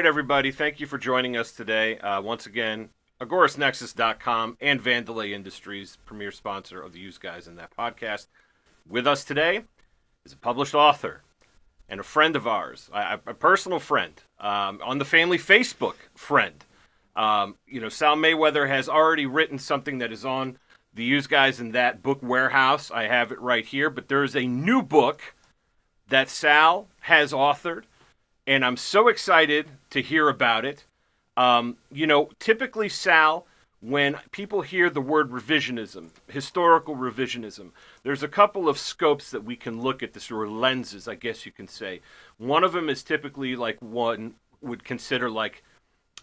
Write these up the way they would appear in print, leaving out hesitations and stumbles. right, everybody. Thank you for joining us today. Once again, Agorasnexus.com and Vandelay Industries, premier sponsor of the Use Guys in that podcast. With us today is a published author and a friend of ours, a personal friend, on the family Facebook friend. You know, Sal Mayweather has already written something that is on the Use Guys in that book warehouse. I have it right here, but there is a new book that Sal has authored, and I'm so excited to hear about it. You know, typically, Sal, when people hear the word revisionism, historical revisionism, there's a couple of scopes that we can look at this, or lenses, I guess you can say. One of them is typically like one would consider like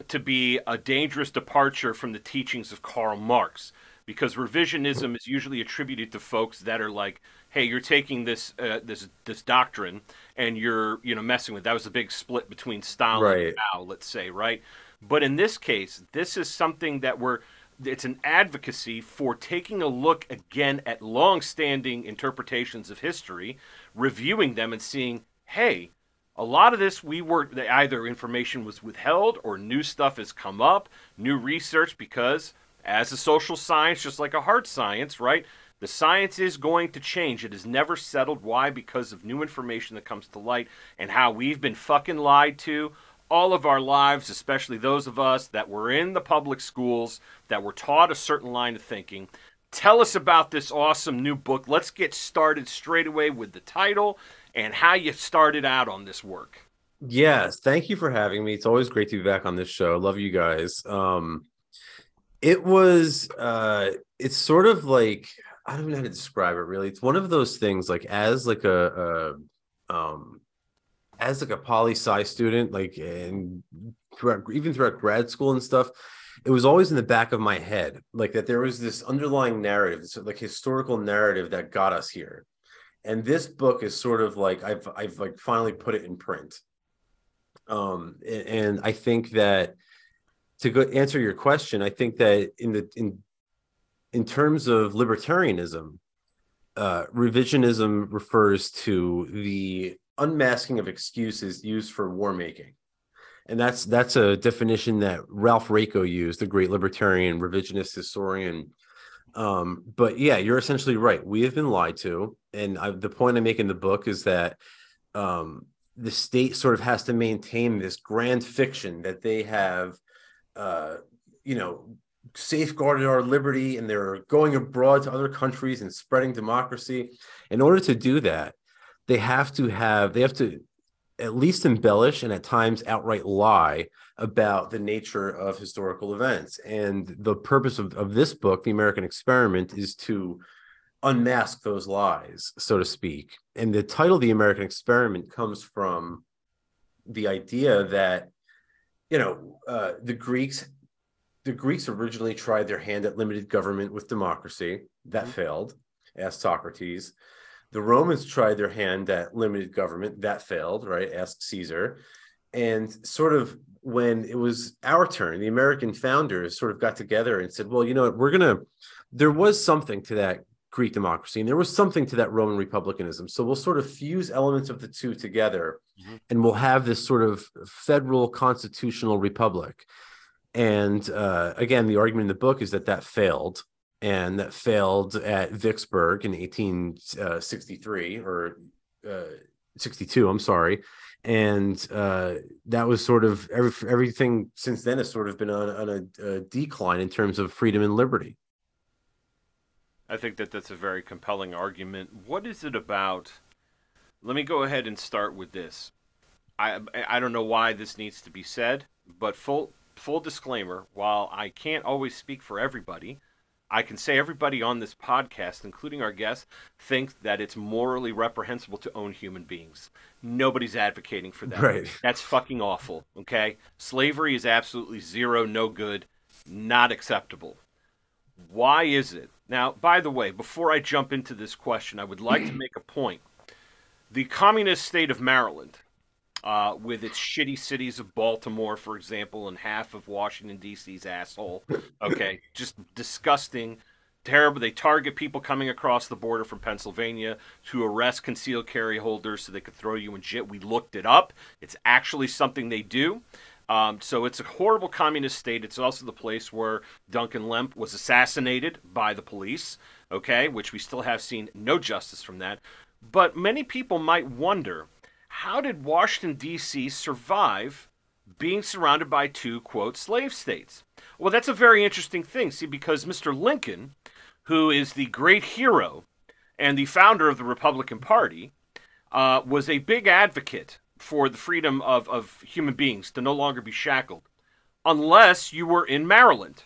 to be a dangerous departure from the teachings of Karl Marx, because revisionism is usually attributed to folks that are like, hey, you're taking this this doctrine and you're, you know, messing with it. That was a big split between Stalin and Mao, let's say, right? But in this case, this is something that it's an advocacy for taking a look again at long-standing interpretations of history, reviewing them and seeing, hey, a lot of this either information was withheld or new stuff has come up, new research, because as a social science, just like a hard science, right? The science is going to change. It is never settled. Why? Because of new information that comes to light and how we've been fucking lied to all of our lives, especially those of us that were in the public schools, that were taught a certain line of thinking. Tell us about this awesome new book. Let's get started straight away with the title and how you started out on this work. Yes, thank you for having me. It's always great to be back on this show. Love you guys. It was, it's sort of like, I don't know how to describe it really. It's one of those things like as like a poli sci student, like, and even throughout grad school and stuff, it was always in the back of my head, like that there was this underlying narrative, so like historical narrative that got us here. And this book is sort of like, I've like finally put it in print. And I think that to go answer your question, I think that in terms of libertarianism, revisionism refers to the unmasking of excuses used for war making. And that's a definition that Ralph Rako used, the great libertarian revisionist historian. But yeah, you're essentially right. We have been lied to. And the point I make in the book is that the state sort of has to maintain this grand fiction that they have, you know, safeguarded our liberty, and they're going abroad to other countries and spreading democracy. In order to do that, they have to at least embellish and at times outright lie about the nature of historical events. And the purpose of this book, The American Experiment, is to unmask those lies, so to speak. And the title, The American Experiment, comes from the idea that, you know, the Greeks originally tried their hand at limited government with democracy. That failed. Ask Socrates. The Romans tried their hand at limited government. That failed, right? Ask Caesar. And sort of when it was our turn, the American founders sort of got together and said, well, you know what, there was something to that Greek democracy, and there was something to that Roman republicanism. So we'll sort of fuse elements of the two together, and we'll have this sort of federal constitutional republic. And again, the argument in the book is that failed, and that failed at Vicksburg in 1863 or 62, I'm sorry. And that was sort of everything since then has sort of been on a decline in terms of freedom and liberty. I think that that's a very compelling argument. What is it about? Let me go ahead and start with this. I don't know why this needs to be said, but full disclaimer, while I can't always speak for everybody, I can say everybody on this podcast, including our guests, thinks that it's morally reprehensible to own human beings. Nobody's advocating for that. Right. That's fucking awful, okay? Slavery is absolutely zero, no good, not acceptable. Why is it? Now, by the way, before I jump into this question, I would like to make a point. The communist state of Maryland, with its shitty cities of Baltimore, for example, and half of Washington, D.C.'s asshole. Okay, just disgusting, terrible. They target people coming across the border from Pennsylvania to arrest concealed carry holders so they could throw you in jail. We looked it up. It's actually something they do. So it's a horrible communist state. It's also the place where Duncan Lemp was assassinated by the police, okay, which we still have seen no justice from that. But many people might wonder, how did Washington, D.C. survive being surrounded by two, quote, slave states? Well, that's a very interesting thing, see, because Mr. Lincoln, who is the great hero and the founder of the Republican Party, was a big advocate for the freedom of human beings to no longer be shackled, unless you were in Maryland.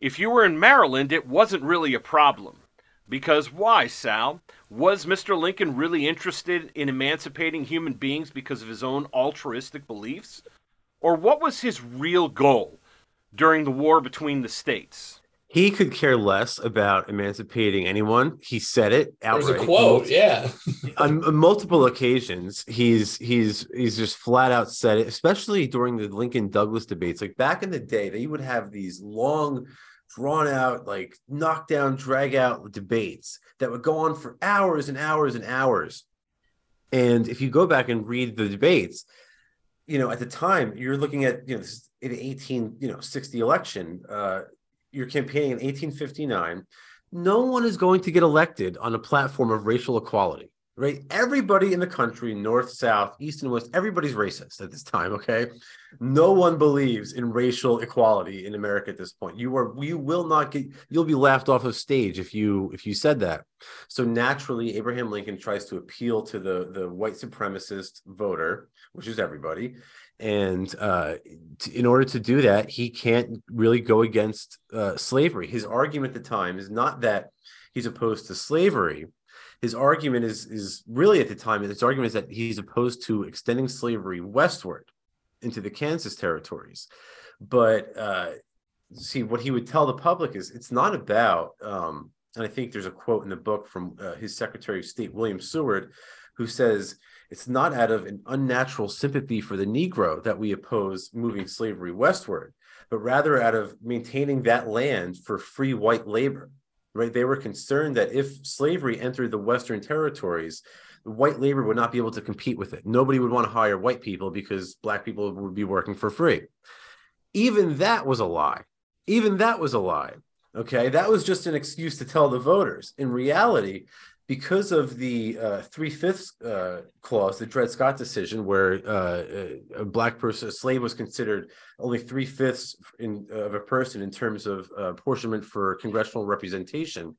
If you were in Maryland, it wasn't really a problem. Because why, Sal? Was Mr. Lincoln really interested in emancipating human beings because of his own altruistic beliefs? Or what was his real goal during the war between the states? He could care less about emancipating anyone. He said it outright. There's a quote, yeah. On multiple occasions, he's just flat out said it, especially during the Lincoln-Douglas debates. Like back in the day, they would have these long, drawn out, like knockdown, drag out debates that would go on for hours and hours and hours. And if you go back and read the debates, you know, at the time, you're looking at, you know, this in 1860 election, you're campaigning in 1859. No one is going to get elected on a platform of racial equality, right? Everybody in the country, north, south, east, and west, everybody's racist at this time, okay? No one believes in racial equality in America at this point. You'll be laughed off of stage if you said that. So naturally, Abraham Lincoln tries to appeal to the white supremacist voter, which is everybody. And in order to do that, he can't really go against slavery. His argument at the time is not that he's opposed to slavery. His argument is really at the time, his argument is that he's opposed to extending slavery westward into the Kansas territories. But see, what he would tell the public is it's not about, and I think there's a quote in the book from his Secretary of State, William Seward, who says, it's not out of an unnatural sympathy for the Negro that we oppose moving slavery westward, but rather out of maintaining that land for free white labor, right? They were concerned that if slavery entered the Western territories, white labor would not be able to compete with it. Nobody would want to hire white people because black people would be working for free. Even that was a lie. Even that was a lie, okay? That was just an excuse to tell the voters. In reality, because of the three-fifths clause, the Dred Scott decision, where a black person, a slave, was considered only three-fifths of a person in terms of apportionment for congressional representation.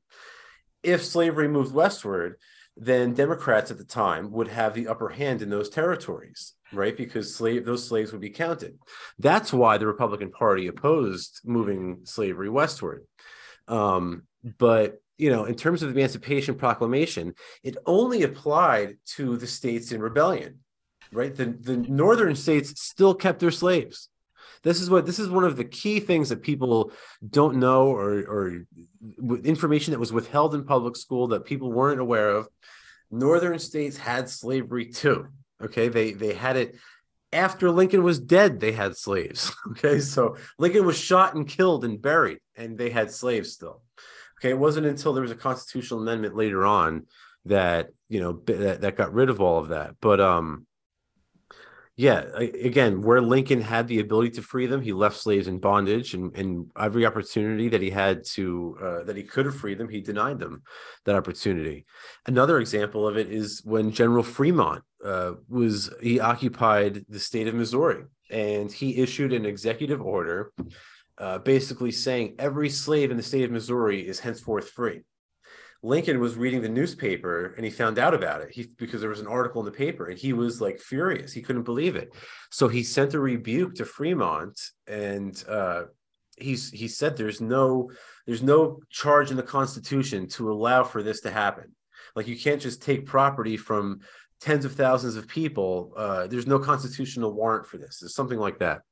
If slavery moved westward, then Democrats at the time would have the upper hand in those territories, right? Because those slaves would be counted. That's why the Republican Party opposed moving slavery westward. But you know, in terms of the Emancipation Proclamation, it only applied to the states in rebellion, right? The northern states still kept their slaves. This is one of the key things that people don't know, or information that was withheld in public school that people weren't aware of. Northern states had slavery too. Okay, they had it after Lincoln was dead. They had slaves. Okay, so Lincoln was shot and killed and buried, and they had slaves still. Okay, it wasn't until there was a constitutional amendment later on that, you know, that got rid of all of that. But yeah, again, where Lincoln had the ability to free them, he left slaves in bondage, and every opportunity that he had to that he could have freed them, he denied them that opportunity. Another example of it is when General Fremont he occupied the state of Missouri, and he issued an executive order, basically saying every slave in the state of Missouri is henceforth free. Lincoln was reading the newspaper and he found out about it because there was an article in the paper, and he was like furious. He couldn't believe it. So he sent a rebuke to Fremont, and he said there's no charge in the Constitution to allow for this to happen. Like, you can't just take property from tens of thousands of people. There's no constitutional warrant for this. There's something like that.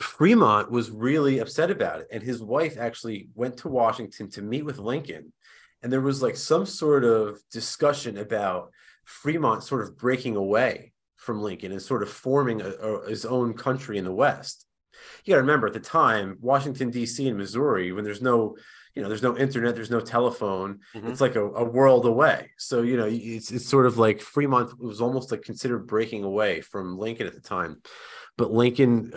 Fremont was really upset about it, and his wife actually went to Washington to meet with Lincoln, and there was like some sort of discussion about Fremont sort of breaking away from Lincoln and sort of forming his own country in the West. You gotta remember, at the time, Washington DC and Missouri, when there's no internet, there's no telephone, it's like a world away. So, you know, it's sort of like Fremont was almost like considered breaking away from Lincoln at the time. But Lincoln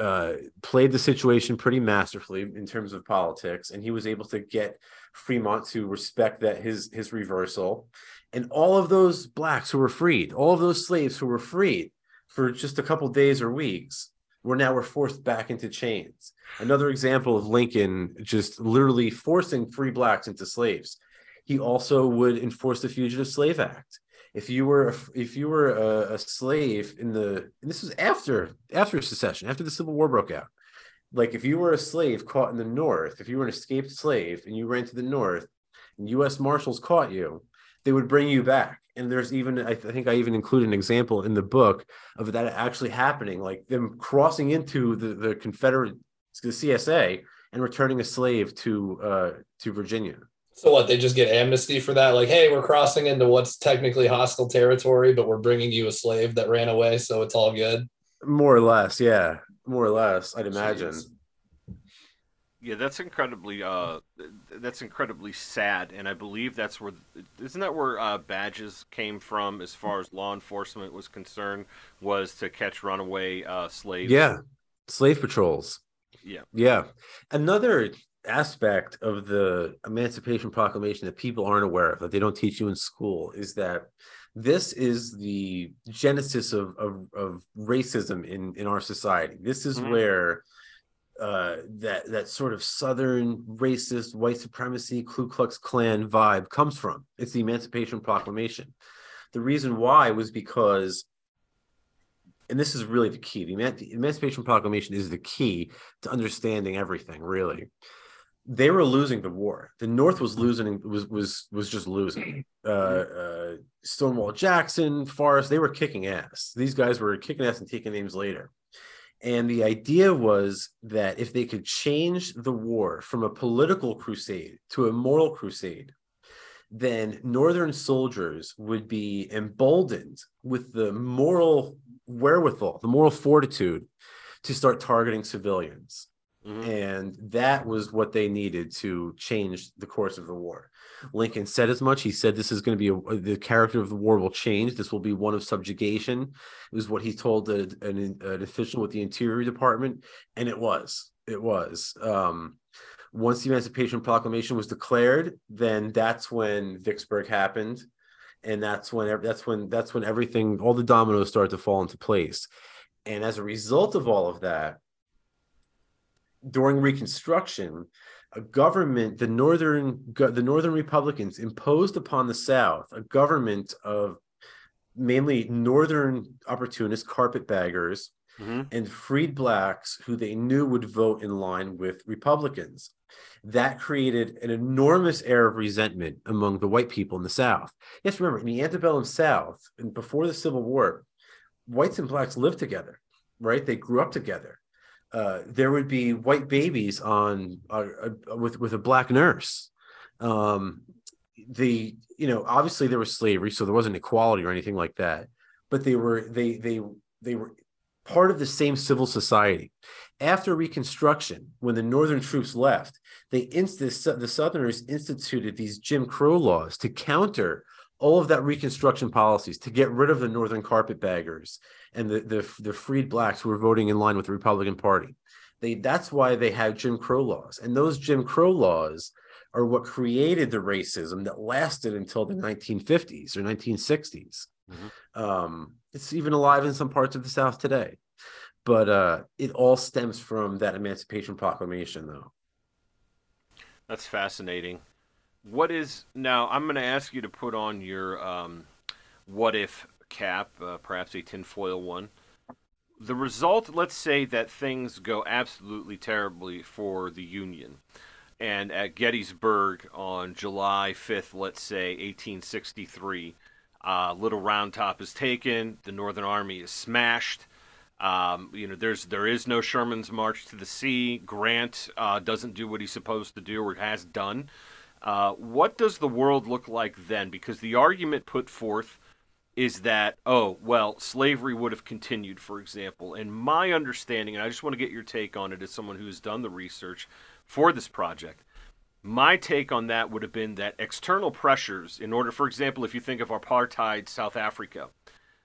played the situation pretty masterfully in terms of politics, and he was able to get Fremont to respect that his reversal. And all of those blacks who were freed, all of those slaves who were freed for just a couple days or weeks, were forced back into chains. Another example of Lincoln just literally forcing free blacks into slaves. He also would enforce the Fugitive Slave Act. If you were a slave in the, and this was after secession, after the Civil War broke out, like if you were a slave caught in the North, if you were an escaped slave and you ran to the North, and U.S. Marshals caught you, they would bring you back. And there's even, I think I even include an example in the book of that actually happening, like them crossing into the Confederate, the CSA, and returning a slave to Virginia. So what, they just get amnesty for that? Like, hey, we're crossing into what's technically hostile territory, but we're bringing you a slave that ran away, so it's all good? More or less, yeah. More or less, I'd imagine. Jeez. Yeah, that's incredibly sad, and I believe that's where, isn't that where badges came from as far as law enforcement was concerned, was to catch runaway slaves? Yeah, slave patrols. Yeah. Yeah. Another aspect of the Emancipation Proclamation that people aren't aware of, that they don't teach you in school, is that this is the genesis of racism in our society. This is where that sort of Southern racist white supremacy Ku Klux Klan vibe comes from. It's the Emancipation Proclamation. The reason why was because, and this is really the key, the Emancipation Proclamation is the key to understanding everything, really. They were losing the war. The North was losing, was just losing. Stonewall Jackson, Forrest, they were kicking ass. These guys were kicking ass and taking names later. And the idea was that if they could change the war from a political crusade to a moral crusade, then Northern soldiers would be emboldened with the moral wherewithal, the moral fortitude to start targeting civilians. And that was what they needed to change the course of the war. Lincoln said as much. He said this is going to be the character of the war will change. This will be one of subjugation. It was what he told an official with the Interior Department, and it was. Once the Emancipation Proclamation was declared, then that's when Vicksburg happened, and that's when everything, all the dominoes started to fall into place. And as a result of all of that, during Reconstruction, a government, the Northern Republicans imposed upon the South a government of mainly Northern opportunist carpetbaggers and freed blacks who they knew would vote in line with Republicans. That created an enormous air of resentment among the white people in the South. Yes, remember, in the antebellum South and before the Civil War, whites and blacks lived together, right? They grew up together. There would be white babies on with a black nurse. Obviously there was slavery, so there wasn't equality or anything like that, but they were part of the same civil society. After Reconstruction, when the Northern troops left, the Southerners instituted these Jim Crow laws to counter all of that Reconstruction policies, to get rid of the Northern carpetbaggers and the freed blacks who were voting in line with the Republican Party. That's why they had Jim Crow laws. And those Jim Crow laws are what created the racism that lasted until the 1950s or 1960s. It's even alive in some parts of the South today. But it all stems from that Emancipation Proclamation, though. That's fascinating. What is, now I'm going to ask you to put on your what if cap, perhaps a tinfoil one. The result, let's say that things go absolutely terribly for the Union. And at Gettysburg on July 5th, let's say, 1863, Little Round Top is taken. The Northern Army is smashed. There is no Sherman's March to the Sea. Grant doesn't do what he's supposed to do or has done. What does the world look like then? Because the argument put forth is that, oh, well, slavery would have continued, for example. And my understanding, and I just want to get your take on it as someone who's done the research for this project, my take on that would have been that external pressures, in order, for example, if you think of apartheid South Africa,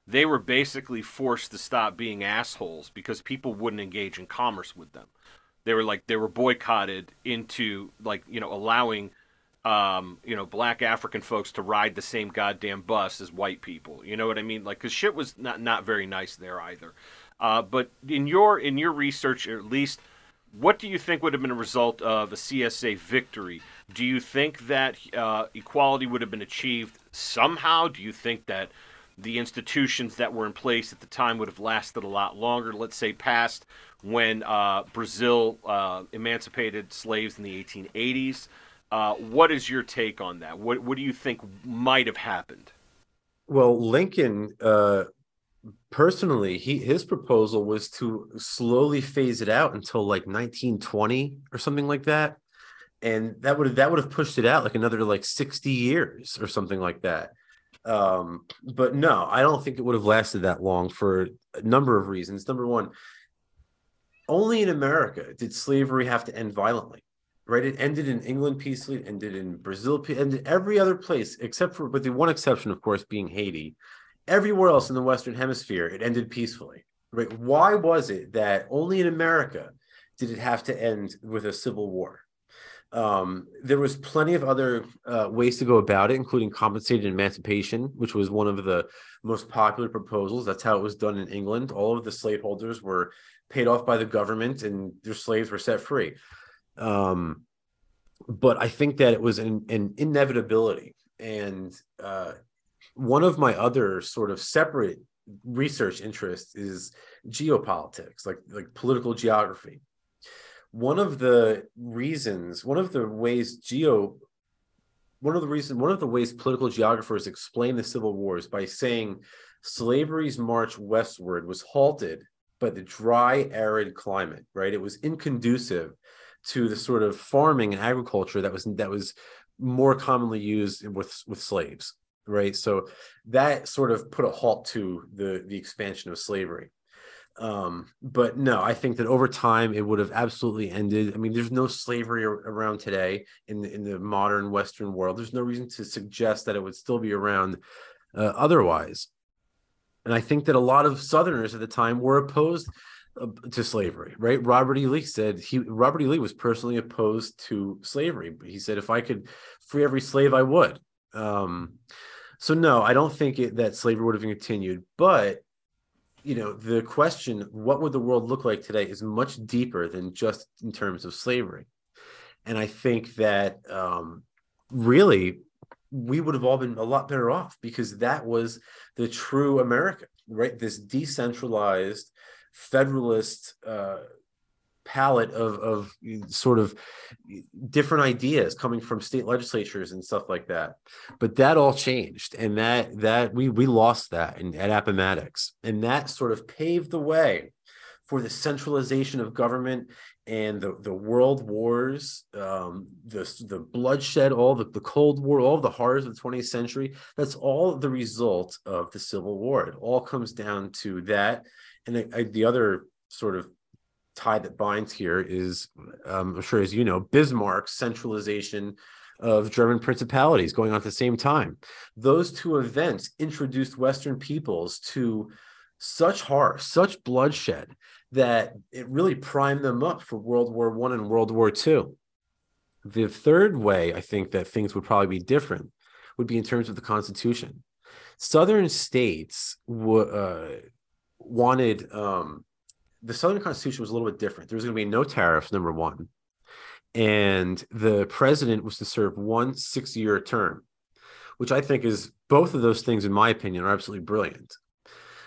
they were basically forced to stop being assholes because people wouldn't engage in commerce with them. They were boycotted into, like, you know, allowing, you know, black African folks to ride the same goddamn bus as white people. You know what I mean? Like, 'cause shit was not very nice there either. But in your research, or at least, what do you think would have been a result of a CSA victory? Do you think that equality would have been achieved somehow? Do you think that the institutions that were in place at the time would have lasted a lot longer, let's say past when Brazil emancipated slaves in the 1880s? What is your take on that? What do you think might have happened? Well, Lincoln, personally, his proposal was to slowly phase it out until like 1920 or something like that. And that would have pushed it out like another like 60 years or something like that. But no, I don't think it would have lasted that long for a number of reasons. Number one, only in America did slavery have to end violently, right? It ended in England peacefully, it ended in Brazil, ended every other place except for, with the one exception, of course, being Haiti. Everywhere else in the Western Hemisphere, it ended peacefully, right? Why was it that only in America did it have to end with a civil war? There was plenty of other ways to go about it, including compensated emancipation, which was one of the most popular proposals. That's how it was done in England. All of the slaveholders were paid off by the government and their slaves were set free. But I think that it was an inevitability. And one of my other sort of separate research interests is geopolitics, like political geography. One of the ways political geographers explain the Civil War is by saying slavery's march westward was halted by the dry, arid climate, right? It was inconducive to the sort of farming and agriculture that was more commonly used with slaves, right? So that sort of put a halt to the expansion of slavery. But no, I think that over time it would have absolutely ended. I mean, there's no slavery around today in the modern Western world. There's no reason to suggest that it would still be around otherwise. And I think that a lot of Southerners at the time were opposed to slavery, right? Robert E. Lee was personally opposed to slavery. He said, if I could free every slave, I would. So no, I don't think that slavery would have continued, but you know, the question, what would the world look like today, is much deeper than just in terms of slavery. And I think that really we would have all been a lot better off, because that was the true America, right? This decentralized federalist palette of sort of different ideas coming from state legislatures and stuff like that. But that all changed, and that we lost that at Appomattox, and that sort of paved the way for the centralization of government and the world wars, the bloodshed, all the Cold War, all the horrors of the 20th century. That's all the result of the Civil War. It all comes down to that. And the other sort of tie that binds here is, I'm sure as you know, Bismarck's centralization of German principalities going on at the same time. Those two events introduced Western peoples to such horror, such bloodshed, that it really primed them up for World War I and World War II. The third way I think that things would probably be different would be in terms of the Constitution. Southern states wanted... The Southern Constitution was a little bit different. There was going to be no tariffs, number one. And the president was to serve one 6-year term, which I think is, both of those things, in my opinion, are absolutely brilliant.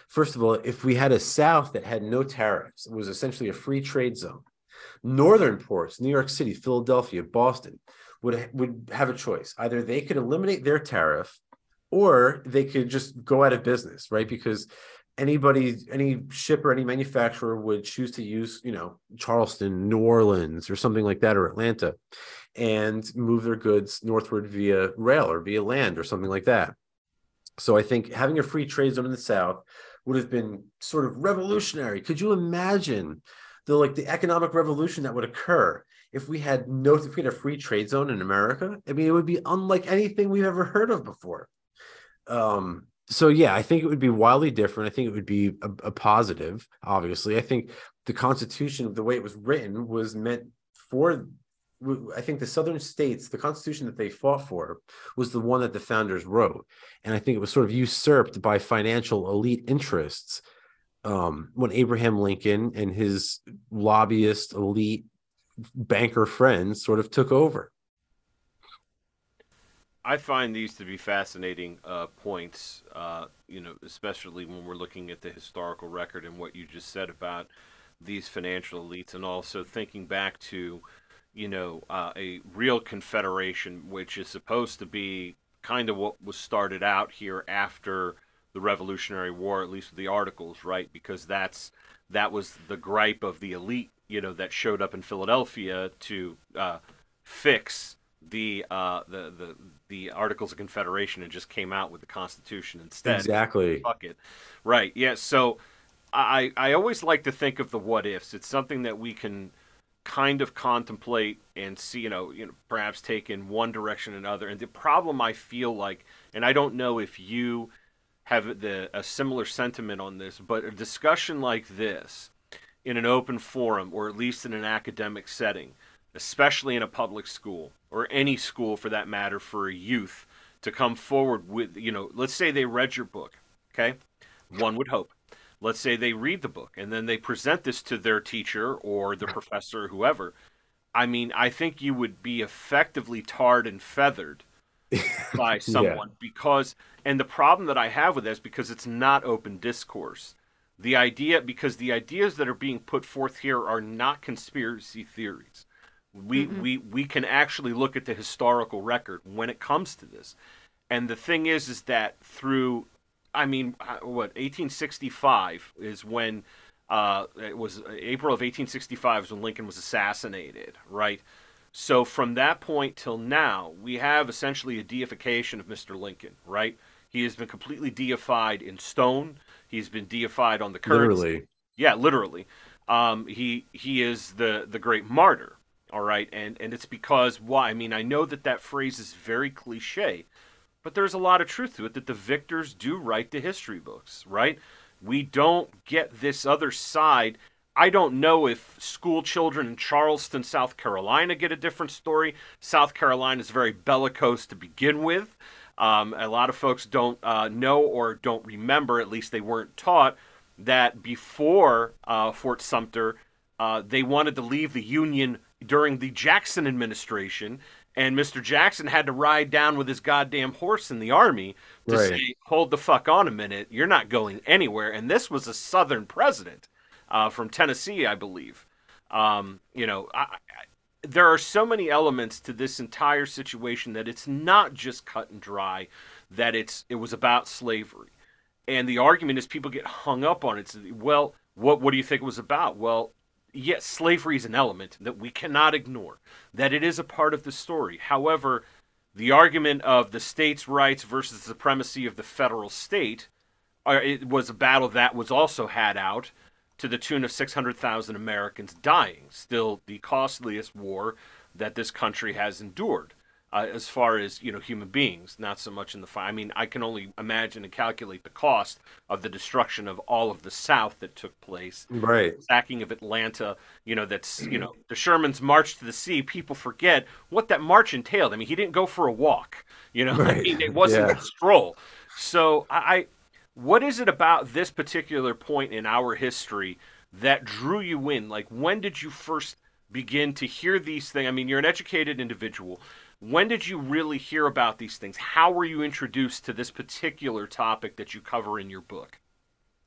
First of all, if we had a South that had no tariffs, it was essentially a free trade zone. Northern ports, New York City, Philadelphia, Boston, would have a choice. Either they could eliminate their tariff, or they could just go out of business, right? Because any ship or any manufacturer would choose to use, you know, Charleston, New Orleans, or something like that, or Atlanta, and move their goods northward via rail or via land or something like that. So I think having a free trade zone in the South would have been sort of revolutionary. Could you imagine the economic revolution that would occur if we had a free trade zone in America? I mean, it would be unlike anything we've ever heard of before. So, yeah, I think it would be wildly different. I think it would be a positive, obviously. I think the Constitution, the way it was written, was meant for, I think the Southern states, the Constitution that they fought for was the one that the founders wrote. And I think it was sort of usurped by financial elite interests when Abraham Lincoln and his lobbyist elite banker friends sort of took over. I find these to be fascinating points, you know, especially when we're looking at the historical record and what you just said about these financial elites, and also thinking back to, you know, a real confederation, which is supposed to be kind of what was started out here after the Revolutionary War, at least with the Articles, right? Because that was the gripe of the elite, you know, that showed up in Philadelphia to fix the Articles of Confederation, and just came out with the Constitution instead. Exactly. Fuck it. Right. Yeah. So I always like to think of the what ifs. It's something that we can kind of contemplate and see, you know, perhaps take in one direction or another. And the problem I feel like, and I don't know if you have a similar sentiment on this, but a discussion like this in an open forum, or at least in an academic setting, especially in a public school, or any school for that matter, for a youth to come forward with, you know, let's say they read your book, okay? One would hope. Let's say they read the book and then they present this to their teacher or the professor, whoever. I mean, I think you would be effectively tarred and feathered by someone. Yeah. Because, and the problem that I have with this, because it's not open discourse. The idea, because the ideas that are being put forth here are not conspiracy theories. We can actually look at the historical record when it comes to this. And the thing is that through, I mean, what, 1865 is when, it was April of 1865 is when Lincoln was assassinated, right? So from that point till now, we have essentially a deification of Mr. Lincoln, right? He has been completely deified in stone. He's been deified on the currency. Literally. Yeah, literally. He is the great martyr. All right, and it's because why? I mean, I know that phrase is very cliche, but there's a lot of truth to it, that the victors do write the history books, right? We don't get this other side. I don't know if school children in Charleston, South Carolina get a different story. South Carolina is very bellicose to begin with. A lot of folks don't know or don't remember, at least they weren't taught, that before Fort Sumter, they wanted to leave the Union during the Jackson administration, and Mr. Jackson had to ride down with his goddamn horse in the army to say, hold the fuck on a minute, you're not going anywhere. And this was a Southern president from Tennessee, I believe. You know, there are so many elements to this entire situation that it's not just cut and dry, that it was about slavery. And the argument is people get hung up on it. So, well, what do you think it was about? Well, yes, slavery is an element that we cannot ignore, that it is a part of the story. However, the argument of the states' rights versus the supremacy of the federal state, it was a battle that was also had out to the tune of 600,000 Americans dying, still the costliest war that this country has endured as far as, you know, human beings, not so much in the fight. I mean, I can only imagine and calculate the cost of the destruction of all of the South that took place. Right. The sacking of Atlanta, you know, that's, you know, the Sherman's march to the sea. People forget what that march entailed. I mean, he didn't go for a walk, you know, right. I mean, it wasn't a stroll. So what is it about this particular point in our history that drew you in? Like, when did you first begin to hear these things? I mean, you're an educated individual. When did you really hear about these things? How were you introduced to this particular topic that you cover in your book?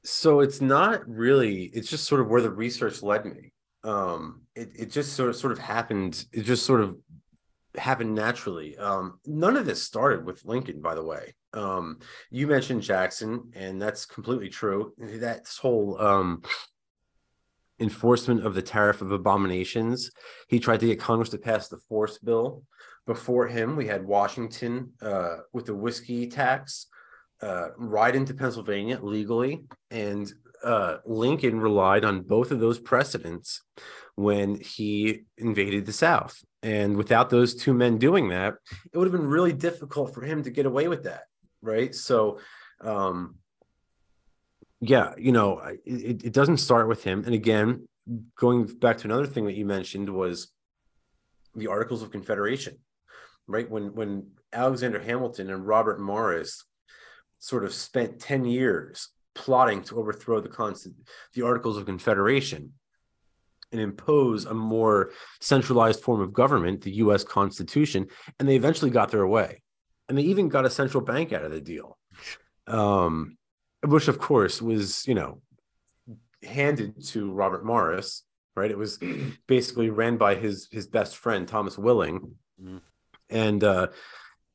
So it's not really, it's just sort of where the research led me. It just sort of happened. It just sort of happened naturally. None of this started with Lincoln, by the way. You mentioned Jackson, and that's completely true. That's whole enforcement of the Tariff of Abominations. He tried to get Congress to pass the force bill. Before him, we had Washington with the whiskey tax, right into Pennsylvania legally. And Lincoln relied on both of those precedents when he invaded the South. And without those two men doing that, it would have been really difficult for him to get away with that, right? So Yeah, you know, it doesn't start with him. And again, going back to another thing that you mentioned was the Articles of Confederation, right? When Alexander Hamilton and Robert Morris sort of spent 10 years plotting to overthrow the Articles of Confederation and impose a more centralized form of government, the U.S. Constitution, and they eventually got their way. And they even got a central bank out of the deal. Which, of course, was, you know, handed to Robert Morris, right? It was basically ran by his best friend, Thomas Willing. Mm. And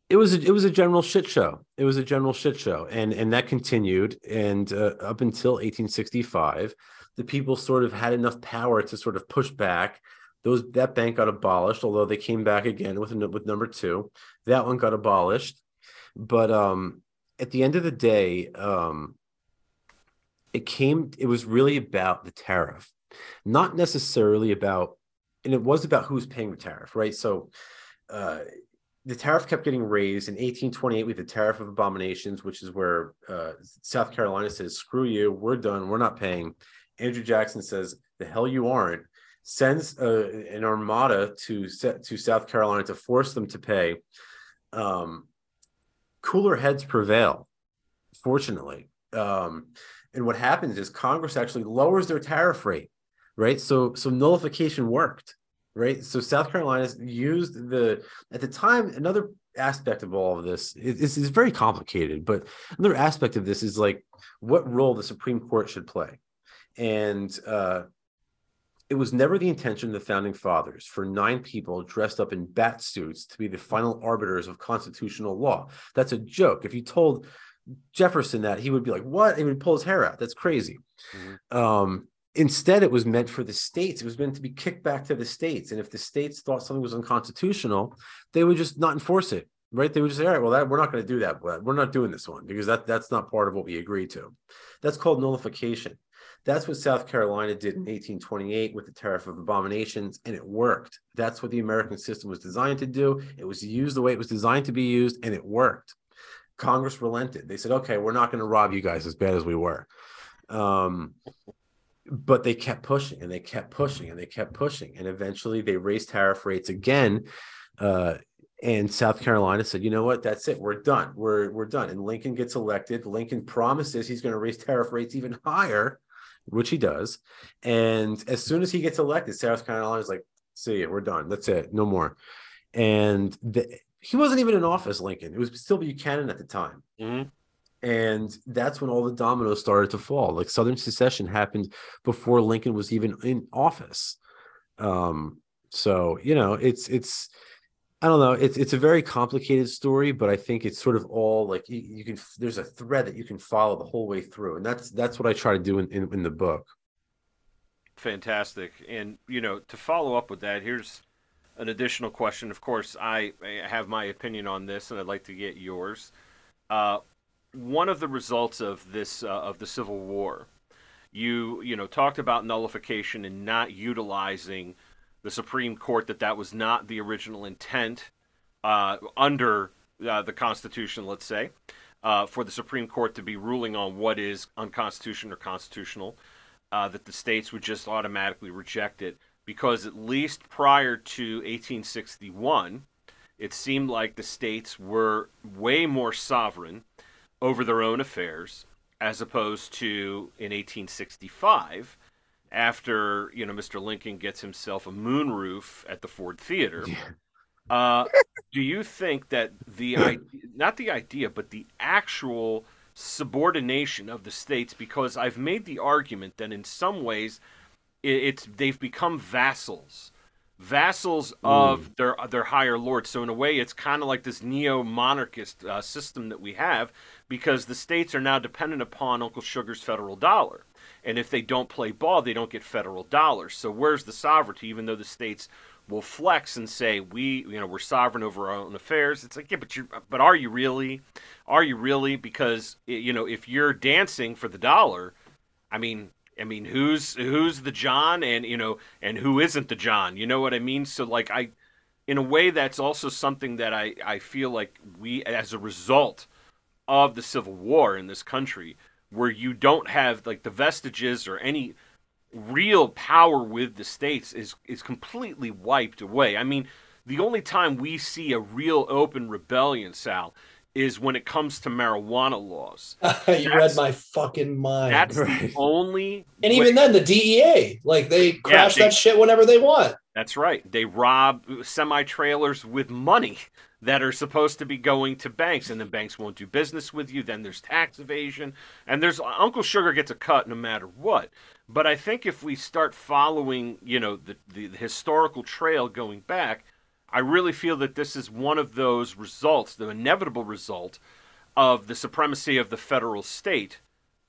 it was a general shit show. It was a general shit show. And that continued. And up until 1865, the people sort of had enough power to sort of push back. That bank got abolished, although they came back again with number two. That one got abolished. But at the end of the day, it was really about the tariff, not necessarily about, and it was about who's paying the tariff, right? So the tariff kept getting raised. In 1828, we had the Tariff of Abominations, which is where South Carolina says, screw you, we're done, we're not paying. Andrew Jackson says, the hell you aren't, sends an armada to South Carolina to force them to pay. Cooler heads prevail, fortunately. And what happens is Congress actually lowers their tariff rate, right? So nullification worked, right? So South Carolina's used at the time, another aspect of all of this is very complicated, but another aspect of this is like what role the Supreme Court should play. And it was never the intention of the Founding Fathers for 9 people dressed up in bat suits to be the final arbiters of constitutional law. That's a joke. If you told Jefferson that, he would be like, what? He would pull his hair out. That's crazy. Mm-hmm. Instead, it was meant for the states. It was meant to be kicked back to the states. And if the states thought something was unconstitutional, they would just not enforce it, right? They would just say, all right, well, we're not going to do that. We're not doing this one because that's not part of what we agreed to. That's called nullification. That's what South Carolina did in 1828 with the Tariff of Abominations, and it worked. That's what the American system was designed to do. It was used the way it was designed to be used, and it worked. Congress relented. They said, okay, we're not going to rob you guys as bad as we were. But they kept pushing, and they kept pushing, and they kept pushing, and eventually they raised tariff rates again, and South Carolina said, you know what, that's it. We're done. We're done. And Lincoln gets elected. Lincoln promises he's going to raise tariff rates even higher, which he does. And as soon as he gets elected, South Carolina is like, see it. We're done. That's it. No more. And he wasn't even in office, Lincoln. It was still Buchanan at the time. Mm-hmm. And that's when all the dominoes started to fall. Like Southern secession happened before Lincoln was even in office. So, you know, it's I don't know. It's a very complicated story, but I think it's sort of all like you can. There's a thread that you can follow the whole way through, and that's what I try to do in the book. Fantastic, and you know, to follow up with that, here's an additional question. Of course, I have my opinion on this, and I'd like to get yours. One of the results of this of the Civil War, you know, talked about nullification and not utilizing the Supreme Court, that was not the original intent under the Constitution, let's say, for the Supreme Court to be ruling on what is unconstitutional or constitutional, that the states would just automatically reject it. Because at least prior to 1861, it seemed like the states were way more sovereign over their own affairs, as opposed to in 1865, after, you know, Mr. Lincoln gets himself a moonroof at the Ford Theater. Yeah. Do you think that the actual subordination of the states, because I've made the argument that in some ways they've become vassals of their higher lords. So in a way, it's kind of like this neo-monarchist system that we have, because the states are now dependent upon Uncle Sugar's federal dollar. And if they don't play ball, they don't get federal dollars. So where's the sovereignty? Even though the states will flex and say, we're sovereign over our own affairs. It's like, yeah, but are you really? Are you really? Because, you know, if you're dancing for the dollar, I mean, who's the John, and, you know, and who isn't the John? You know what I mean? So like in a way, that's also something that I feel like we, as a result of the Civil War in this country, where you don't have like the vestiges or any real power with the states is completely wiped away. I mean, the only time we see a real open rebellion, Sal, is when it comes to marijuana laws. You read my fucking mind. That's right. The only... And even then, the DEA, like, they crash that shit whenever they want. That's right. They rob semi-trailers with money that are supposed to be going to banks, and the banks won't do business with you. Then there's tax evasion, and there's... Uncle Sugar gets a cut no matter what. But I think if we start following, you know, the historical trail going back, I really feel that this is one of those results, the inevitable result of the supremacy of the federal state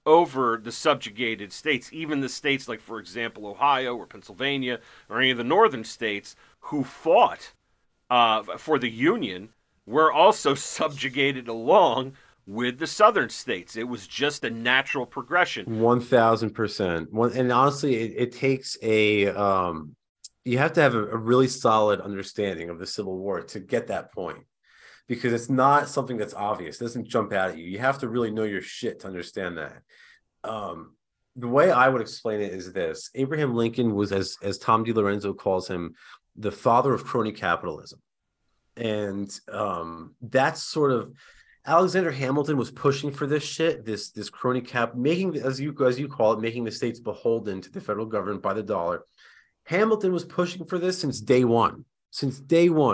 over the subjugated states, even the states like, for example, Ohio or Pennsylvania or any of the northern states who fought for the Union were also subjugated along with the southern states. It was just a natural progression. 1,000%. And honestly, it takes a... you have to have a really solid understanding of the Civil War to get that point, because it's not something that's obvious. It doesn't jump out at you. You have to really know your shit to understand that. The way I would explain it is this. Abraham Lincoln was, as Tom DiLorenzo calls him, the father of crony capitalism. And that's sort of... Alexander Hamilton was pushing for this shit, this crony cap, making, as you call it, making the states beholden to the federal government by the dollar. Hamilton was pushing for this since day one. And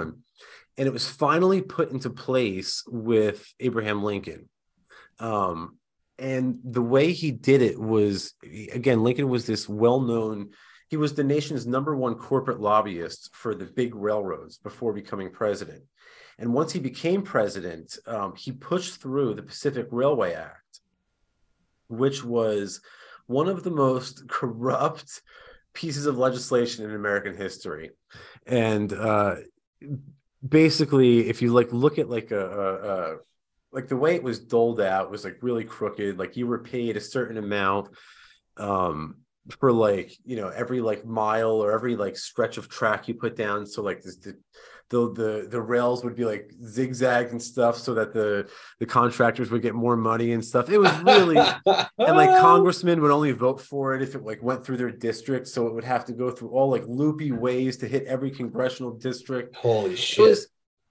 it was finally put into place with Abraham Lincoln. And the way he did it was, again, Lincoln was this well-known, he was the nation's #1 corporate lobbyist for the big railroads before becoming president. And once he became president, he pushed through the Pacific Railway Act, which was one of the most corrupt pieces of legislation in American history. And basically, if you look at like the way it was doled out was like really crooked. Like, you were paid a certain amount for every mile or every stretch of track you put down. So the rails would be zigzag and stuff, so that the contractors would get more money and stuff. It was really and congressmen would only vote for it if it went through their district, so it would have to go through all loopy ways to hit every congressional district. Holy shit.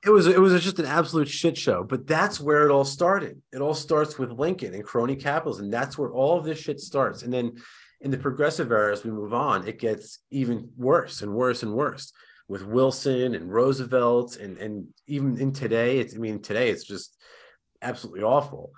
It was just an absolute shit show. But that's where it all started. It all starts with Lincoln and crony capitalism, and that's where all of this shit starts. And then in the progressive era, as we move on, it gets even worse and worse and worse, with Wilson and Roosevelt, and even in today, today it's just absolutely awful.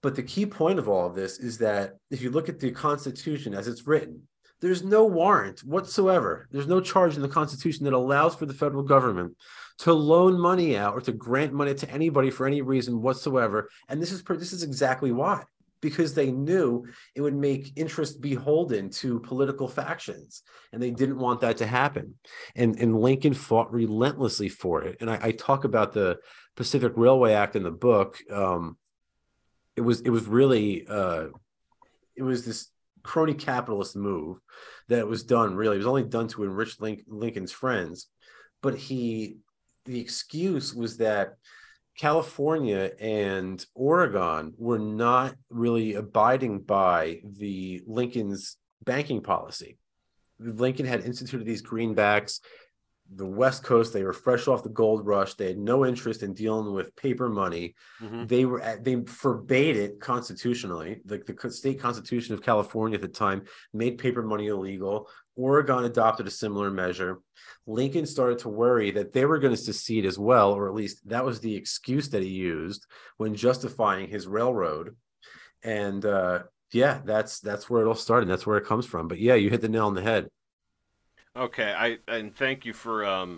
But the key point of all of this is that if you look at the Constitution as it's written, there's no warrant whatsoever. There's no charge in the Constitution that allows for the federal government to loan money out or to grant money to anybody for any reason whatsoever. And this is exactly why, because they knew it would make interest beholden to political factions, and they didn't want that to happen. And Lincoln fought relentlessly for it. And I talk about the Pacific Railway Act in the book. It was really, it was this crony capitalist move that was done really. It was only done to enrich Lincoln's friends, but the excuse was that California and Oregon were not really abiding by the Lincoln's banking policy. Lincoln had instituted these greenbacks. The West Coast, they were fresh off the gold rush. They had no interest in dealing with paper money. Mm-hmm. They forbade it constitutionally. The state constitution of California at the time made paper money illegal. Oregon adopted a similar measure. Lincoln started to worry that they were going to secede as well, or at least that was the excuse that he used when justifying his railroad. And yeah, that's where it all started. That's where it comes from. But yeah, you hit the nail on the head. Okay, and thank you for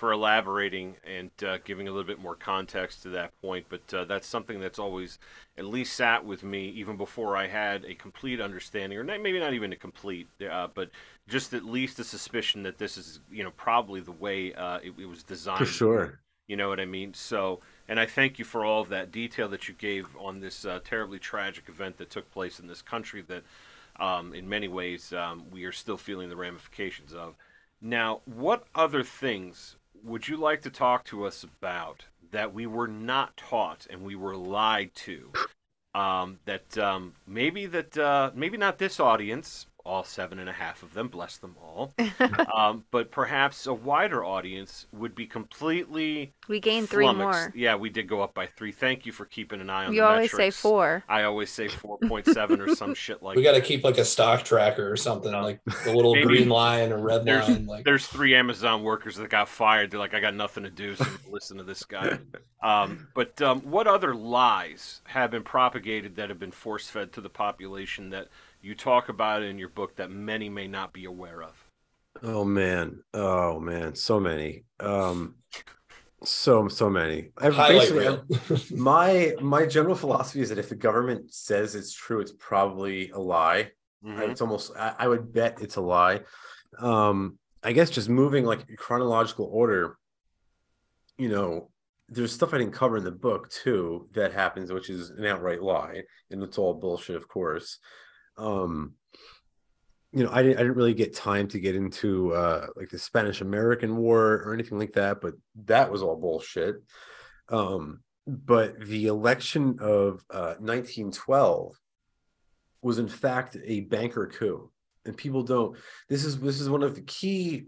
elaborating and giving a little bit more context to that point. But that's something that's always at least sat with me, even before I had a complete understanding, or maybe not even a complete, but just at least a suspicion that this is, probably the way it was designed. For sure. You know what I mean? So, and I thank you for all of that detail that you gave on this terribly tragic event that took place in this country that, in many ways, we are still feeling the ramifications of. Now, what other things would you like to talk to us about that we were not taught and we were lied to Maybe not this audience, all 7.5 of them, bless them all, but perhaps a wider audience would be completely flummoxed. We gained 3 more. Yeah, we did go up by 3. Thank you for keeping an eye on the metrics. You always say 4. I always say 4.7 or some shit like that. We got to keep like a stock tracker or something, like the little green line or red line. Like, there's 3 Amazon workers that got fired. They're like, I got nothing to do, so listen to this guy. What other lies have been propagated that have been force-fed to the population that you talk about it in your book that many may not be aware of? Oh man, so many, so many. Basically, my general philosophy is that if the government says it's true, it's probably a lie. Mm-hmm. It's almost, I would bet it's a lie. I guess just moving like chronological order, you know, there's stuff I didn't cover in the book too that happens, which is an outright lie, and it's all bullshit, of course. I didn't really get time to get into like the Spanish-American War or anything like that, but that was all bullshit. But the election of 1912 was in fact a banker coup, and people don't, this is one of the key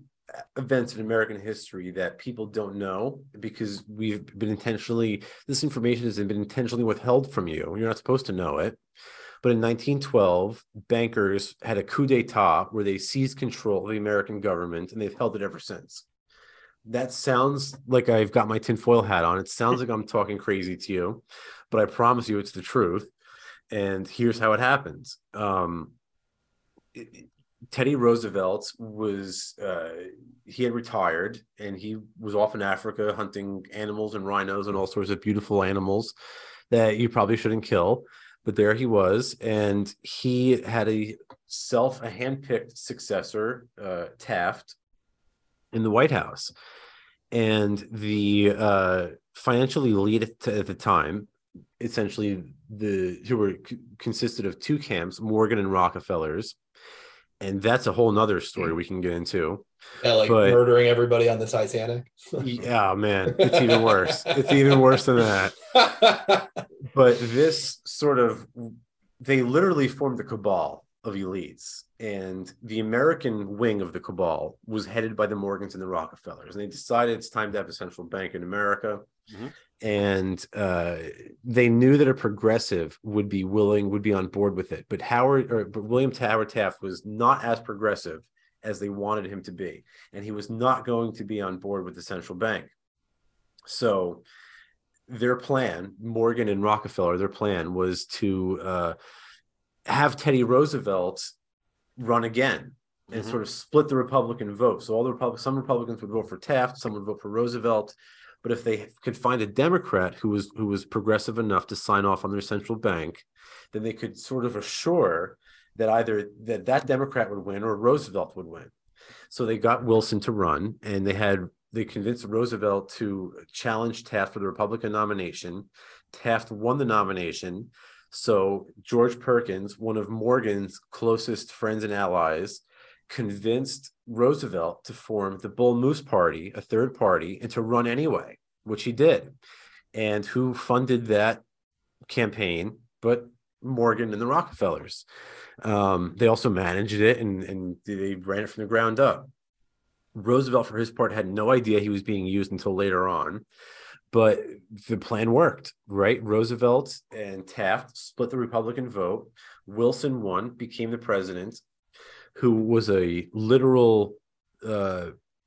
events in American history that people don't know, because we've been intentionally, this information has been intentionally withheld from you. You're not supposed to know it. But in 1912, bankers had a coup d'etat where they seized control of the American government, and they've held it ever since. That sounds like I've got my tinfoil hat on. It sounds like I'm talking crazy to you, but I promise you it's the truth. And here's how it happens. Teddy Roosevelt was, he had retired, and he was off in Africa hunting animals and rhinos and all sorts of beautiful animals that you probably shouldn't kill. But there he was, and he had a handpicked successor, Taft, in the White House. And the financial elite at the time, essentially, consisted of 2 camps, Morgan and Rockefellers. And that's a whole nother story we can get into. Yeah, murdering everybody on the Titanic. Yeah, man, it's even worse. It's even worse than that. But this sort of, they literally formed a cabal of elites, and the American wing of the cabal was headed by the Morgans and the Rockefellers, and they decided it's time to have a central bank in America. Mm-hmm. And they knew that a progressive would be on board with it. But William Howard Taft was not as progressive as they wanted him to be, and he was not going to be on board with the central bank. So their plan, Morgan and Rockefeller, their plan was to have Teddy Roosevelt run again and sort of split the Republican vote. So some Republicans would vote for Taft, some would vote for Roosevelt. But if they could find a Democrat who was progressive enough to sign off on their central bank, then they could sort of assure that either that Democrat would win or Roosevelt would win. So they got Wilson to run, and they convinced Roosevelt to challenge Taft for the Republican nomination. Taft won the nomination. So George Perkins, one of Morgan's closest friends and allies, convinced Roosevelt to form the Bull Moose Party, a third party, and to run anyway, which he did. And who funded that campaign but Morgan and the Rockefellers? They also managed it, and they ran it from the ground up. Roosevelt, for his part, had no idea he was being used until later on, but the plan worked, right? Roosevelt and Taft split the Republican vote. Wilson won, became the president, who was a literal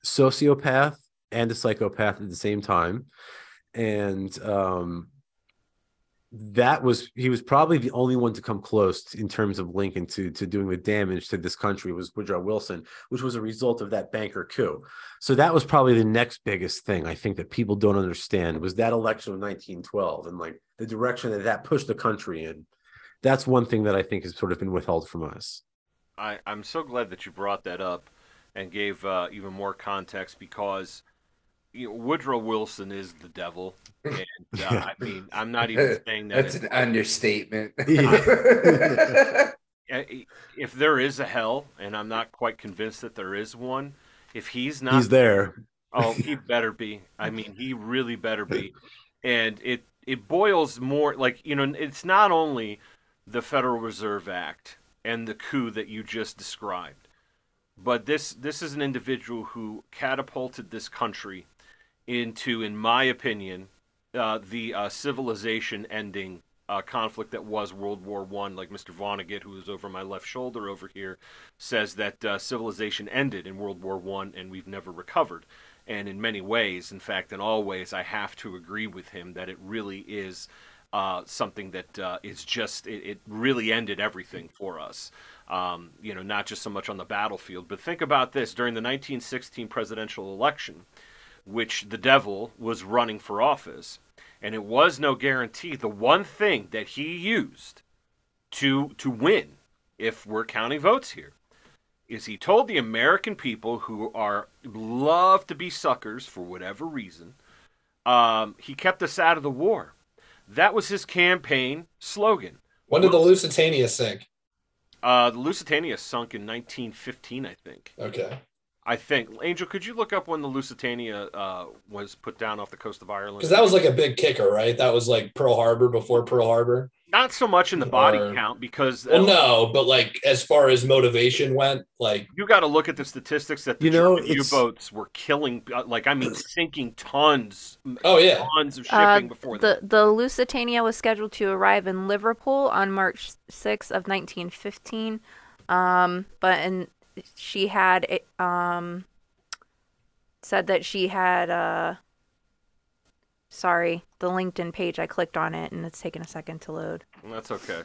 sociopath and a psychopath at the same time. And he was probably the only one to come close in terms of Lincoln to doing the damage to this country was Woodrow Wilson, which was a result of that banker coup. So that was probably the next biggest thing I think that people don't understand was that election of 1912 and like the direction that pushed the country in. That's one thing that I think has sort of been withheld from us. I'm so glad that you brought that up and gave even more context, because Woodrow Wilson is the devil. And I mean, I'm not even saying that. That's an understatement. If there is a hell, and I'm not quite convinced that there is one, if he's not... He's there. Oh, he better be. I mean, he really better be. And it it boils more like, you know, it's not only the Federal Reserve Act and the coup that you just described, but this is an individual who catapulted this country into, in my opinion, the civilization-ending conflict that was World War I. Like Mr. Vonnegut, who is over my left shoulder over here, says that civilization ended in World War I and we've never recovered. And in many ways, in fact, in all ways, I have to agree with him that it really is something that is just, it really ended everything for us. You know, not just so much on the battlefield, but think about this. During the 1916 presidential election, which the devil was running for office, and it was no guarantee, the one thing that he used to win, if we're counting votes here, is he told the American people, who are love to be suckers for whatever reason, he kept us out of the war. That was his campaign slogan. When did the Lusitania sink? The Lusitania sunk in 1915, I think. Okay. I think. Angel, could you look up when the Lusitania was put down off the coast of Ireland? Because that was like a big kicker, right? That was like Pearl Harbor, before Pearl Harbor. Not so much in the body count, because... Well, no, but like as far as motivation went, like... You got to look at the statistics that the U-boats were killing, like, I mean, sinking tons. Oh, yeah. Tons of shipping before that. The Lusitania was scheduled to arrive in Liverpool on March 6th of 1915, but she had... said that she had... Sorry, the LinkedIn page, I clicked on it, and it's taken a second to load. That's okay.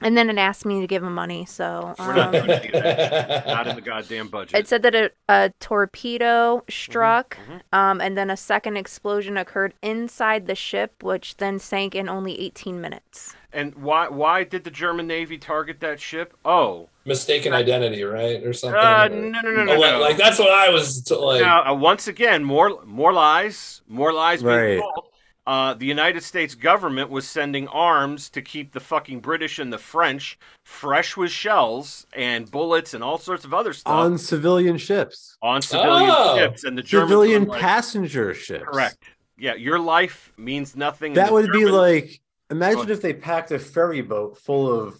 And then it asked me to give them money, so... We're not going to do that. Not in the goddamn budget. It said that a torpedo struck, and then a second explosion occurred inside the ship, which then sank in only 18 minutes. And why did the German Navy target that ship? Oh... Mistaken identity, right? Or something? No. Like, that's what I was... like. Now, once again, more lies. More lies being told. The United States government was sending arms to keep the fucking British and the French fresh with shells and bullets and all sorts of other stuff. On civilian ships. On civilian ships. And the civilian passenger ships. Correct. Yeah, your life means nothing. That would be like... Imagine if they packed a ferry boat full of...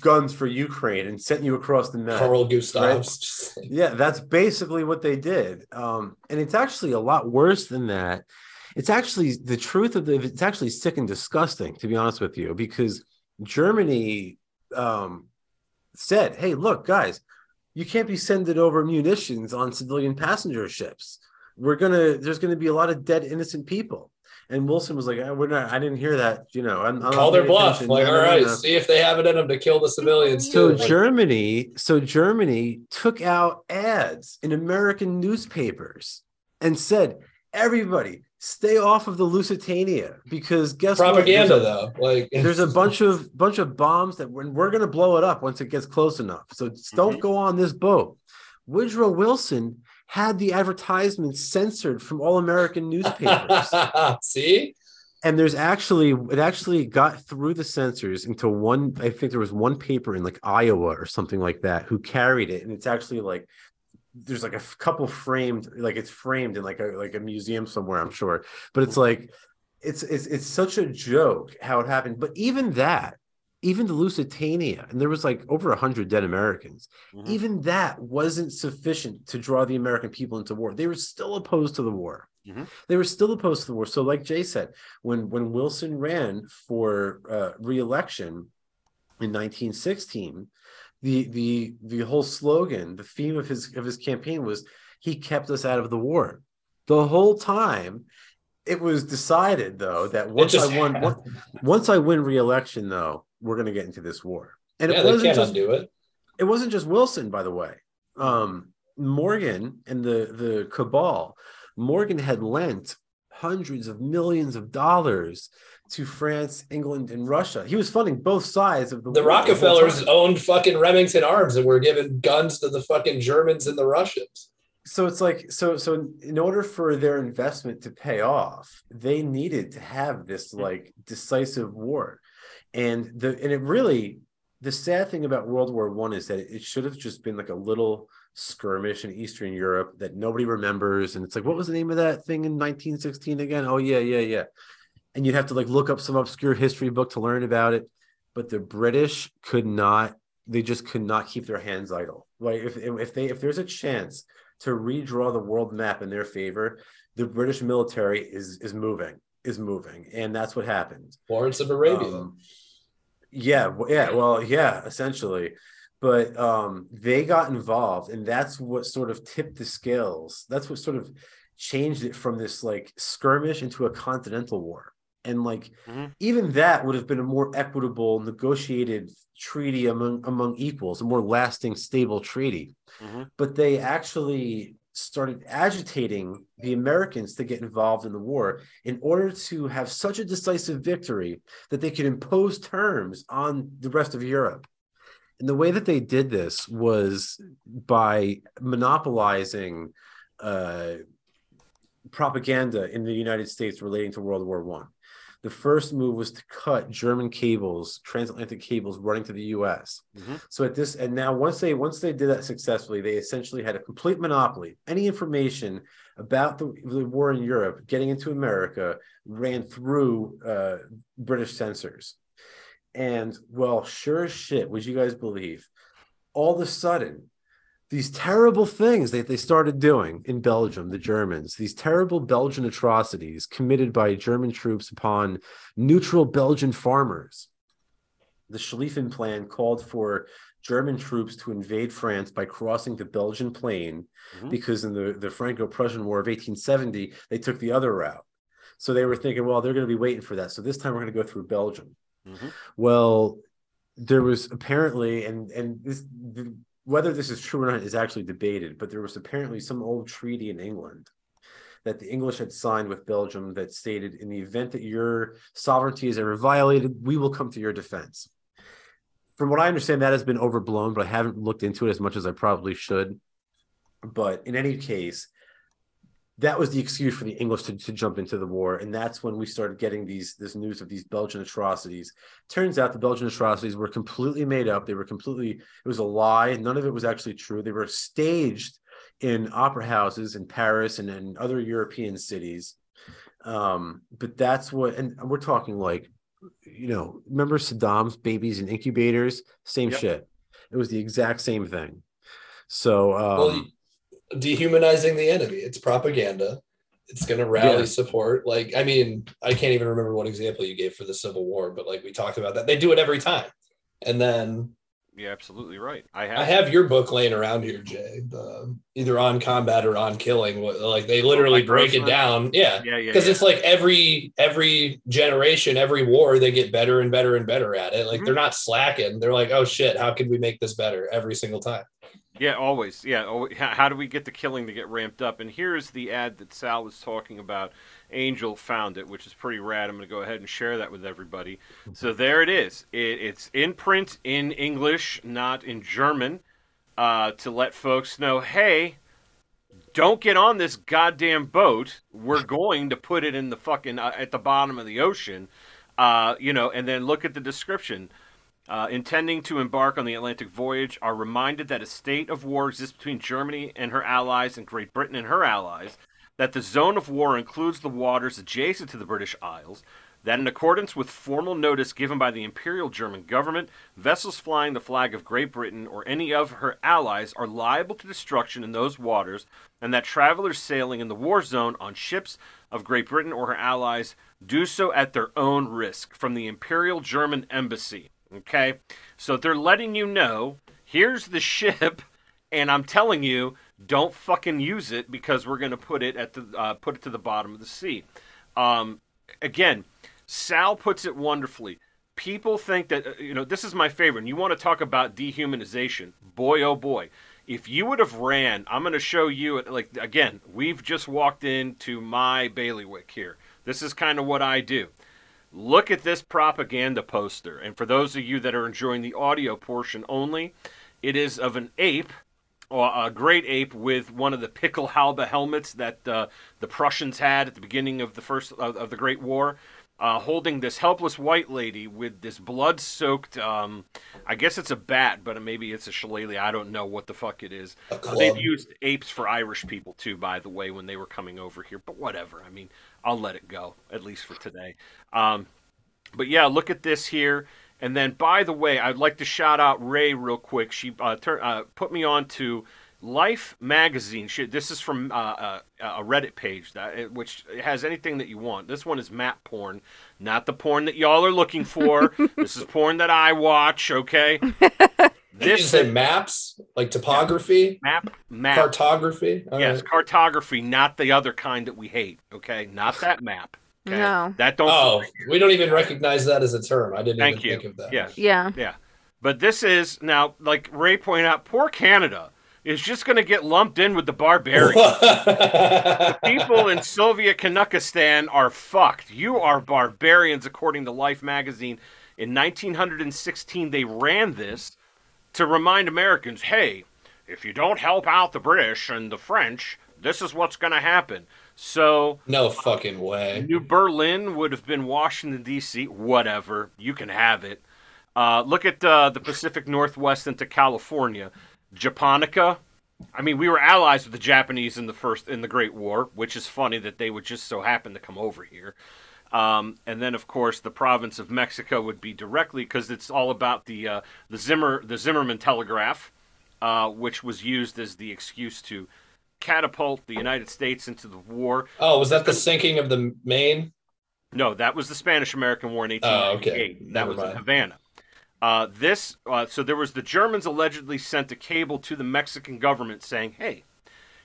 guns for Ukraine and sent you across the net. Carl Gustavs. Right? Yeah, that's basically what they did. And it's actually a lot worse than that. It's actually the truth of it's actually sick and disgusting, to be honest with you, because Germany said, hey, look, guys, you can't be sending over munitions on civilian passenger ships. There's gonna be a lot of dead innocent people. And Wilson was like, I didn't hear that. You know, I'm call their bluff. Attention. Like, all right, see if they have it in them to kill the civilians. Germany took out ads in American newspapers and said, everybody stay off of the Lusitania, because guess propaganda, what? Propaganda, though. Like, there's a bunch of bombs that we're going to blow it up once it gets close enough. So don't go on this boat. Woodrow Wilson had the advertisements censored from all American newspapers. See? And it actually got through the censors into one, I think there was one paper in like Iowa or something like that who carried it. And it's actually like, there's like a couple framed, like it's framed in like a museum somewhere, I'm sure. But it's like, it's such a joke how it happened. But even the Lusitania, and there was like over 100 dead Americans, even that wasn't sufficient to draw the American people into war. They were still opposed to the war. They were still opposed to the war. So like Jay said, when Wilson ran for re-election in 1916, the whole slogan, the theme of his campaign was, he kept us out of the war. The whole time, it was decided, though, that once I win re-election, though, we're going to get into this war. And yeah, it wasn't just Wilson, by the way. Morgan and the cabal, Morgan had lent hundreds of millions of dollars to France, England, and Russia. He was funding both sides of the war. Rockefellers owned fucking Remington arms and were giving guns to the fucking Germans and the Russians. So it's like, so in order for their investment to pay off, they needed to have this like decisive war. And it really, the sad thing about World War I is that it should have just been like a little skirmish in Eastern Europe that nobody remembers. And it's like, what was the name of that thing in 1916 again? Oh, yeah. and you'd have to like look up some obscure history book to learn about it. But the British could not, they just could not keep their hands idle. Like if there's a chance to redraw the world map in their favor, the British military is moving. And that's what happened. Lawrence of Arabia. Essentially. But they got involved, and that's what sort of tipped the scales. That's what sort of changed it from this like skirmish into a continental war. And like even that would have been a more equitable negotiated treaty among equals, a more lasting, stable treaty. Mm-hmm. But they actually started agitating the Americans to get involved in the war in order to have such a decisive victory that they could impose terms on the rest of Europe. And the way that they did this was by monopolizing propaganda in the United States relating to World War I. The first move was to cut German cables, transatlantic cables running to the U.S. Mm-hmm. So at this, and now once they did that successfully, they essentially had a complete monopoly. Any information about the war in Europe getting into America ran through British censors. And well, sure as shit, would you guys believe, all of a sudden, these terrible things that they started doing in Belgium, the Germans, these terrible Belgian atrocities committed by German troops upon neutral Belgian farmers. The Schlieffen Plan called for German troops to invade France by crossing the Belgian plain, because in the Franco-Prussian War of 1870, they took the other route. So they were thinking, well, they're going to be waiting for that. So this time we're going to go through Belgium. Mm-hmm. Well, there was apparently, and this, whether this is true or not is actually debated, but there was apparently some old treaty in England that the English had signed with Belgium that stated, in the event that your sovereignty is ever violated, we will come to your defense. From what I understand, that has been overblown, but I haven't looked into it as much as I probably should. But in any case, that was the excuse for the English to jump into the war. And that's when we started getting this news of these Belgian atrocities. Turns out the Belgian atrocities were completely made up. They were it was a lie. None of it was actually true. They were staged in opera houses in Paris and in other European cities. But that's what, and we're talking like, you know, remember Saddam's babies in incubators? Same shit. It was the exact same thing. So, dehumanizing the enemy, it's propaganda, it's going to rally support. Like, I mean, I can't even remember what example you gave for the Civil War, but like we talked about that, they do it every time. And then you're absolutely right. I have your book laying around here, Jay, either On Combat or On Killing. Like they literally break it down. Because it's like every generation, every war, they get better and better and better at it. Like they're not slacking. They're like, oh shit, how can we make this better every single time? Yeah, always. Yeah, how do we get the killing to get ramped up? And here's the ad that Sal was talking about. Angel found it, which is pretty rad. I'm going to go ahead and share that with everybody. So there it is. It's in print in English, not in German, to let folks know, hey, don't get on this goddamn boat. We're going to put it in the fucking at the bottom of the ocean, you know, and then look at the description. Intending to embark on the Atlantic voyage are reminded that a state of war exists between Germany and her allies and Great Britain and her allies, that the zone of war includes the waters adjacent to the British Isles, that in accordance with formal notice given by the Imperial German government, vessels flying the flag of Great Britain or any of her allies are liable to destruction in those waters, and that travelers sailing in the war zone on ships of Great Britain or her allies do so at their own risk, from the Imperial German Embassy. Okay, so they're letting you know, here's the ship, and I'm telling you, don't fucking use it because we're going to put it put it to the bottom of the sea. Again, Sal puts it wonderfully. People think that, you know, this is my favorite, and you want to talk about dehumanization. Boy, oh boy. If you would have ran, I'm going to show you, like, again, we've just walked into my bailiwick here. This is kind of what I do. Look at this propaganda poster. And for those of you that are enjoying the audio portion only, it is of an ape a great ape with one of the pickle halba helmets that the Prussians had at the beginning of the first of the Great War, holding this helpless white lady with this blood-soaked, I guess it's a bat, but maybe it's a shillelagh. I don't know what the fuck it is. They've used apes for Irish people, too, by the way, when they were coming over here. But whatever. I mean, I'll let it go, at least for today. But yeah, look at this here. And then, by the way, I'd like to shout out Ray real quick. She put me on to Life Magazine. This is from a Reddit page, which has anything that you want. This one is map porn, not the porn that y'all are looking for. This is porn that I watch, okay? Did you say maps? Like topography? Map. Cartography? Yes, right. Cartography, not the other kind that we hate, okay? Not that map. Okay. No. That don't. Oh, we don't even recognize that as a term. I didn't even think of that. Yes. Yeah. Yeah. But this is now, like Ray pointed out, poor Canada is just going to get lumped in with the barbarians. The people in Soviet Kazakhstan are fucked. You are barbarians, according to Life magazine. In 1916, they ran this to remind Americans, hey, if you don't help out the British and the French, this is what's going to happen. So no fucking way. New Berlin would have been Washington, D.C. Whatever. You can have it. Look at the Pacific Northwest into California. Japonica. I mean, we were allies with the Japanese in the Great War, which is funny that they would just so happen to come over here. And then, of course, the province of Mexico would be directly, because it's all about the Zimmerman telegraph, which was used as the excuse to catapult the United States into the war. Oh, was that the sinking of the Maine? No, that was the Spanish-American War in 1898. Oh, okay. That was in Havana. So there was the Germans allegedly sent a cable to the Mexican government saying, hey,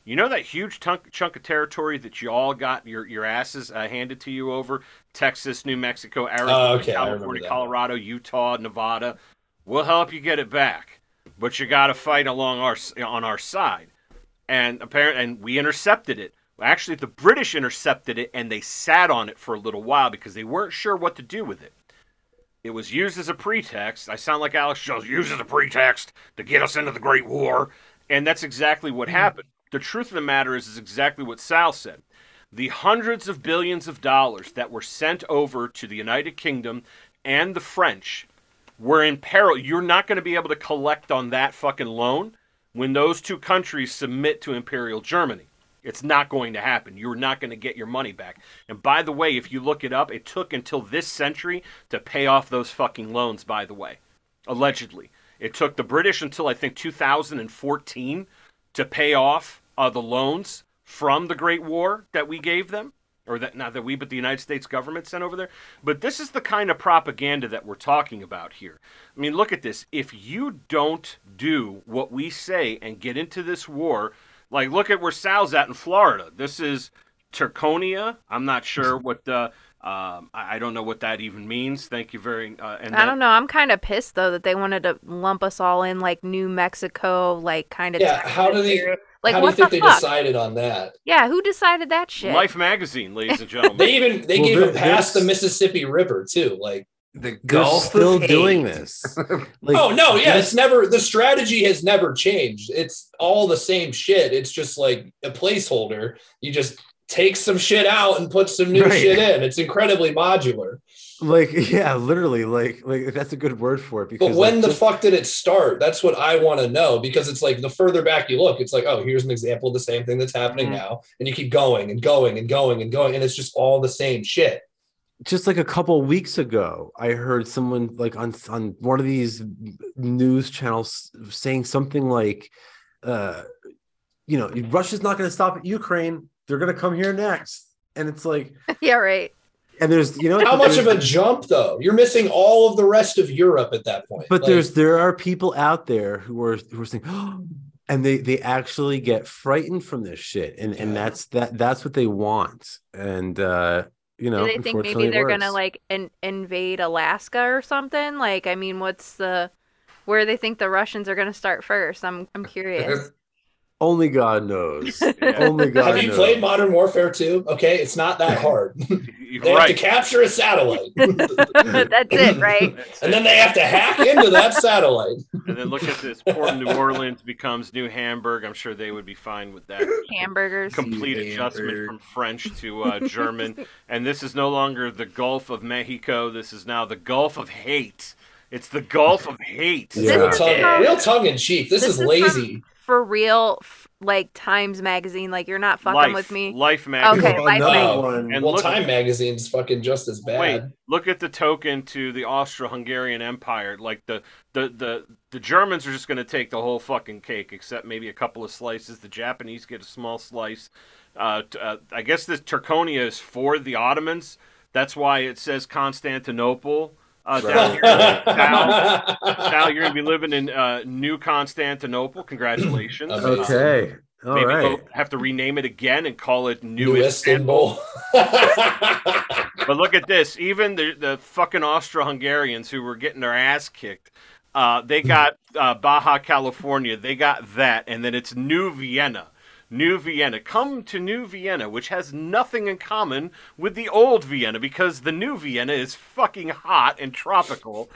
you know that huge chunk of territory that you all got your asses handed to you over? Texas, New Mexico, Arizona, California, Colorado, Utah, Nevada. We'll help you get it back, but you got to fight on our side. And we intercepted it. Actually, the British intercepted it, and they sat on it for a little while because they weren't sure what to do with it. It was used as a pretext. I sound like Alex Jones. Used as a pretext to get us into the Great War. And that's exactly what happened. The truth of the matter is exactly what Sal said. The hundreds of billions of dollars that were sent over to the United Kingdom and the French were in peril. You're not going to be able to collect on that fucking loan. When those two countries submit to Imperial Germany, it's not going to happen. You're not going to get your money back. And by the way, if you look it up, it took until this century to pay off those fucking loans, by the way, allegedly. It took the British until, I think, 2014 to pay off the loans from the Great War that we gave them, or that not that we, but the United States government sent over there. But this is the kind of propaganda that we're talking about here. I mean, look at this. If you don't do what we say and get into this war, like look at where Sal's at in Florida. This is Turconia. I'm not sure what the, I don't know what that even means. Thank you very I don't know. I'm kind of pissed though that they wanted to lump us all in like New Mexico, like kind of. Yeah, how do they? Like, how do you think they decided on that? Yeah, who decided that shit? Life magazine, ladies and gentlemen. they gave it past the Mississippi River too. Like the Gulf still doing this. Like, oh no, yeah, it's never, the strategy has never changed. It's all the same shit. It's just like a placeholder. You just take some shit out and put some new shit in. It's incredibly modular. Like, yeah, literally, like that's a good word for it. Because, but when the fuck did it start? That's what I want to know, because it's like the further back you look, it's like, oh, here's an example of the same thing that's happening now. And you keep going and going and going and going. And it's just all the same shit. Just like a couple weeks ago, I heard someone like on one of these news channels saying something like, you know, Russia's not going to stop at Ukraine. They're going to come here next. And it's like, yeah, right. And there's, you know, how much of a jump though? You're missing all of the rest of Europe at that point. But like, there are people out there who are saying, oh, and they actually get frightened from this shit, and that's what they want. And you know, do they think maybe they're gonna like invade Alaska or something? Like, I mean, where they think the Russians are gonna start first? I'm curious. Only God knows. Yeah. Only God knows. Have you played Modern Warfare 2? Okay, it's not that hard. They have to capture a satellite. That's it, right? That's and it. Then they have to hack into that satellite. And then look at this. Port of New Orleans becomes New Hamburg. I'm sure they would be fine with that. Hamburgers. Complete adjustment from French to German. And this is no longer the Gulf of Mexico. This is now the Gulf of Hate. It's the Gulf of Hate. Yeah. Real tongue-in-cheek. This is lazy. For real, like Times Magazine, like you're not fucking with me. Life Magazine. Okay, Life Magazine. And Time Magazine's fucking just as bad. Wait, look at the token to the Austro-Hungarian Empire. Like the Germans are just going to take the whole fucking cake, except maybe a couple of slices. The Japanese get a small slice. I guess this Turconia is for the Ottomans. That's why it says Constantinople. Down here, now you're gonna be living in New Constantinople. Congratulations. Okay, all maybe right. We'll have to rename it again and call it New Istanbul. But look at this. Even the fucking Austro-Hungarians who were getting their ass kicked, they got Baja California. They got that, and then it's New Vienna. New Vienna. Come to New Vienna, which has nothing in common with the old Vienna, because the new Vienna is fucking hot and tropical.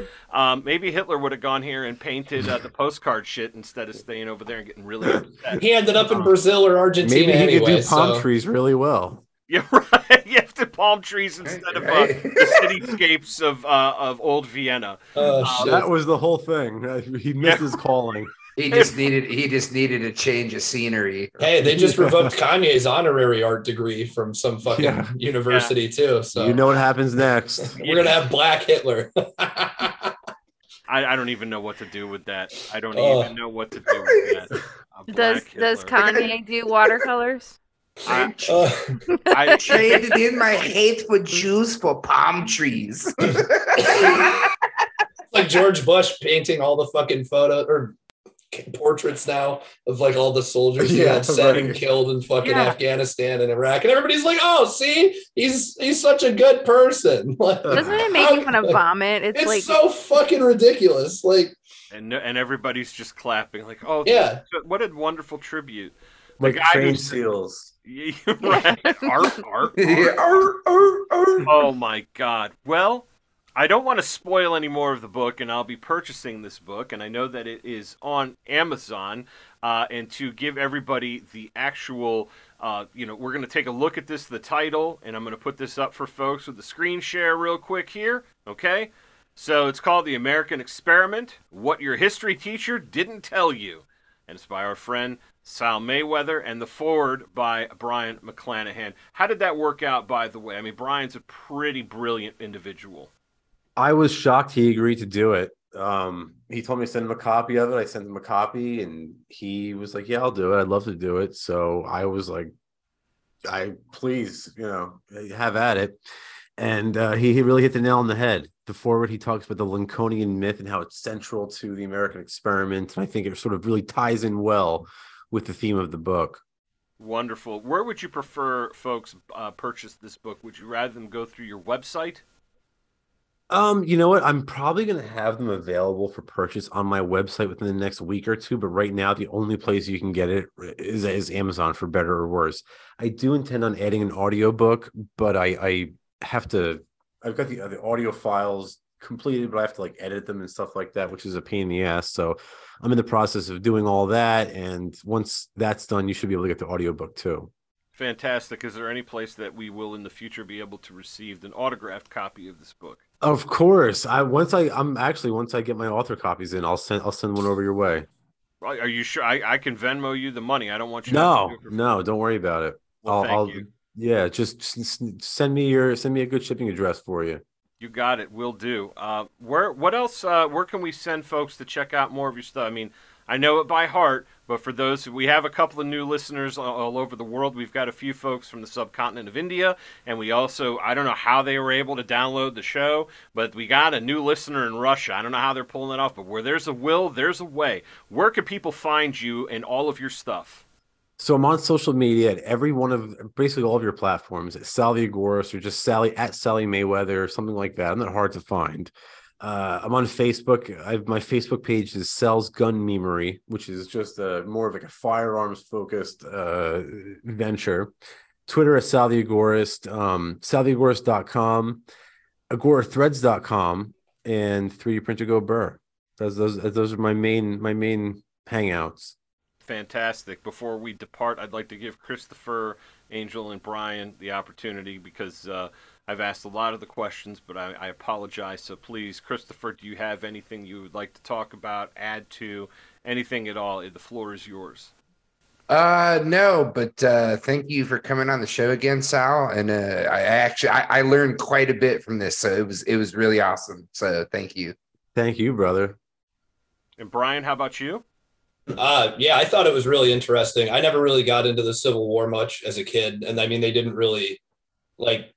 Maybe Hitler would have gone here and painted the postcard shit instead of staying over there and getting really upset. He ended up in Brazil or Argentina. Maybe he could do palm trees really well. Yeah, right. You have to palm trees instead of the cityscapes of old Vienna. That was the whole thing. He missed his calling. He just needed a change of scenery. Hey, they just revoked Kanye's honorary art degree from some fucking university too. So you know what happens next. We're gonna have Black Hitler. I don't even know what to do with that. I don't even know what to do with that. Does Kanye do watercolors? I traded in my hate for Jews for palm trees. It's like George Bush painting all the fucking portraits now of like all the soldiers he had set and killed in fucking Afghanistan and Iraq, and everybody's like, "Oh, see, he's such a good person." Like, doesn't it make you want to vomit? It's like so fucking ridiculous. Like, and everybody's just clapping, like, "Oh, yeah, what a wonderful tribute!" Like trained SEALs. Right? Oh my God! Well. I don't want to spoil any more of the book, and I'll be purchasing this book, and I know that it is on Amazon. And to give everybody the actual, we're going to take a look at this, the title, and I'm going to put this up for folks with the screen share real quick here. Okay? So it's called The American Experiment, What Your History Teacher Didn't Tell You. And it's by our friend Sal Mayweather, and the foreword by Brian McClanahan. How did that work out, by the way? I mean, Brian's a pretty brilliant individual. I was shocked he agreed to do it. He told me to send him a copy of it. I sent him a copy, and he was like, "Yeah, I'll do it. I'd love to do it." So I was like, please, have at it." And he really hit the nail on the head. The foreword, he talks about the Lincolnian myth and how it's central to the American experiment. And I think it sort of really ties in well with the theme of the book. Wonderful. Where would you prefer folks purchase this book? Would you rather them go through your website? You know what? I'm probably going to have them available for purchase on my website within the next week or two. But right now, the only place you can get it is Amazon, for better or worse. I do intend on adding an audiobook, but I've got the audio files completed, but I have to edit them and stuff like that, which is a pain in the ass. So I'm in the process of doing all that. And once that's done, you should be able to get the audiobook too. Fantastic. Is there any place that we will in the future be able to receive an autographed copy of this book? Of course. Once I get my author copies in, I'll send one over your way. Are you sure? I can Venmo you the money. I don't want you. No, don't worry about it. Well, thank you. Yeah, just send me a good shipping address for you. You got it. Will do. Where can we send folks to check out more of your stuff? I mean, I know it by heart, but for those, we have a couple of new listeners all over the world. We've got a few folks from the subcontinent of India, and we also, I don't know how they were able to download the show, but we got a new listener in Russia. I don't know how they're pulling it off, but where there's a will, there's a way. Where can people find you and all of your stuff? So I'm on social media at basically all of your platforms, at Sally Agoras, or just Sally @ Sally Mayweather, or something like that. I'm not hard to find. I'm on Facebook. My Facebook page is Sal's Gun Memery, which is just more of like a firearms focused venture. Twitter is Sal the Agorist, saltheagorist.com, agorathreads.com, and 3D Printer Go Burr. Those are my main hangouts. Fantastic. Before we depart, I'd like to give Christopher, Angel, and Brian the opportunity because I've asked a lot of the questions, but I apologize. So please, Christopher, do you have anything you would like to talk about, add to, anything at all? The floor is yours. No, but thank you for coming on the show again, Sal. And I learned quite a bit from this, so it was really awesome. So thank you. Thank you, brother. And Brian, how about you? Yeah, I thought it was really interesting. I never really got into the Civil War much as a kid. And I mean, they didn't really, like,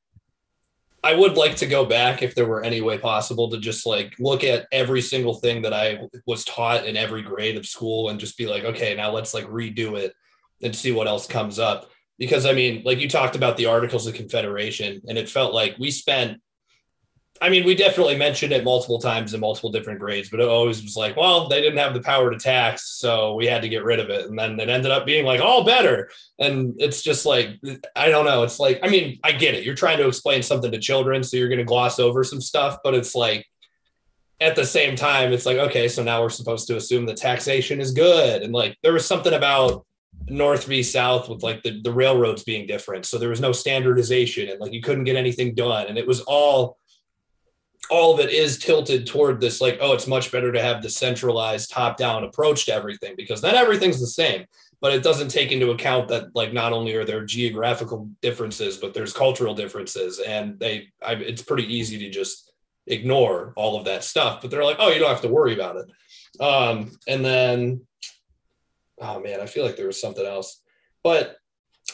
I would like to go back if there were any way possible to just like look at every single thing that I was taught in every grade of school and just be like, okay, now let's like redo it and see what else comes up. Because I mean, like you talked about the Articles of Confederation, and it felt like we spent, I mean, we definitely mentioned it multiple times in multiple different grades, but it always was like, well, they didn't have the power to tax, so we had to get rid of it. And then it ended up being like, all better. And it's just like, I don't know. It's like, I mean, I get it. You're trying to explain something to children, so you're going to gloss over some stuff, but it's like, at the same time, it's like, okay, so now we're supposed to assume that taxation is good. And like, there was something about North v. South with like the railroads being different. So there was no standardization and like, you couldn't get anything done. And it was all of it is tilted toward this, like, oh, it's much better to have the centralized top-down approach to everything because then everything's the same, but it doesn't take into account that like, not only are there geographical differences, but there's cultural differences, and it's pretty easy to just ignore all of that stuff, but they're like, oh, you don't have to worry about it. And then, oh man, I feel like there was something else, but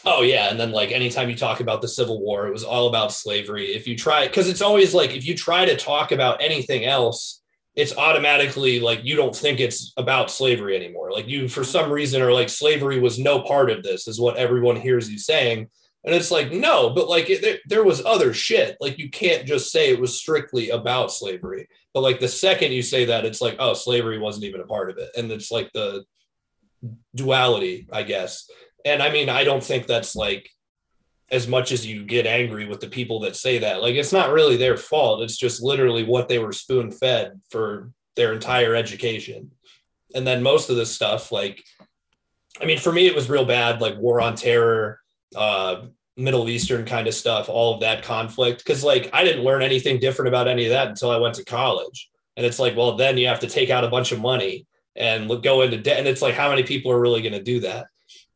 oh yeah. And then like anytime you talk about the Civil War, it was all about slavery. If you try, because it's always like, if you try to talk about anything else, it's automatically like, you don't think it's about slavery anymore. Like you, for some reason, are like, slavery was no part of this is what everyone hears you saying. And it's like, no, but like there was other shit. Like you can't just say it was strictly about slavery, but like the second you say that, it's like, oh, slavery wasn't even a part of it. And it's like the duality, I guess. And I mean, I don't think that's like, as much as you get angry with the people that say that, like, it's not really their fault. It's just literally what they were spoon fed for their entire education. And then most of this stuff, like, I mean, for me, it was real bad, like war on terror, Middle Eastern kind of stuff, all of that conflict. 'Cause like, I didn't learn anything different about any of that until I went to college. And it's like, well, then you have to take out a bunch of money and go into debt. And it's like, how many people are really going to do that?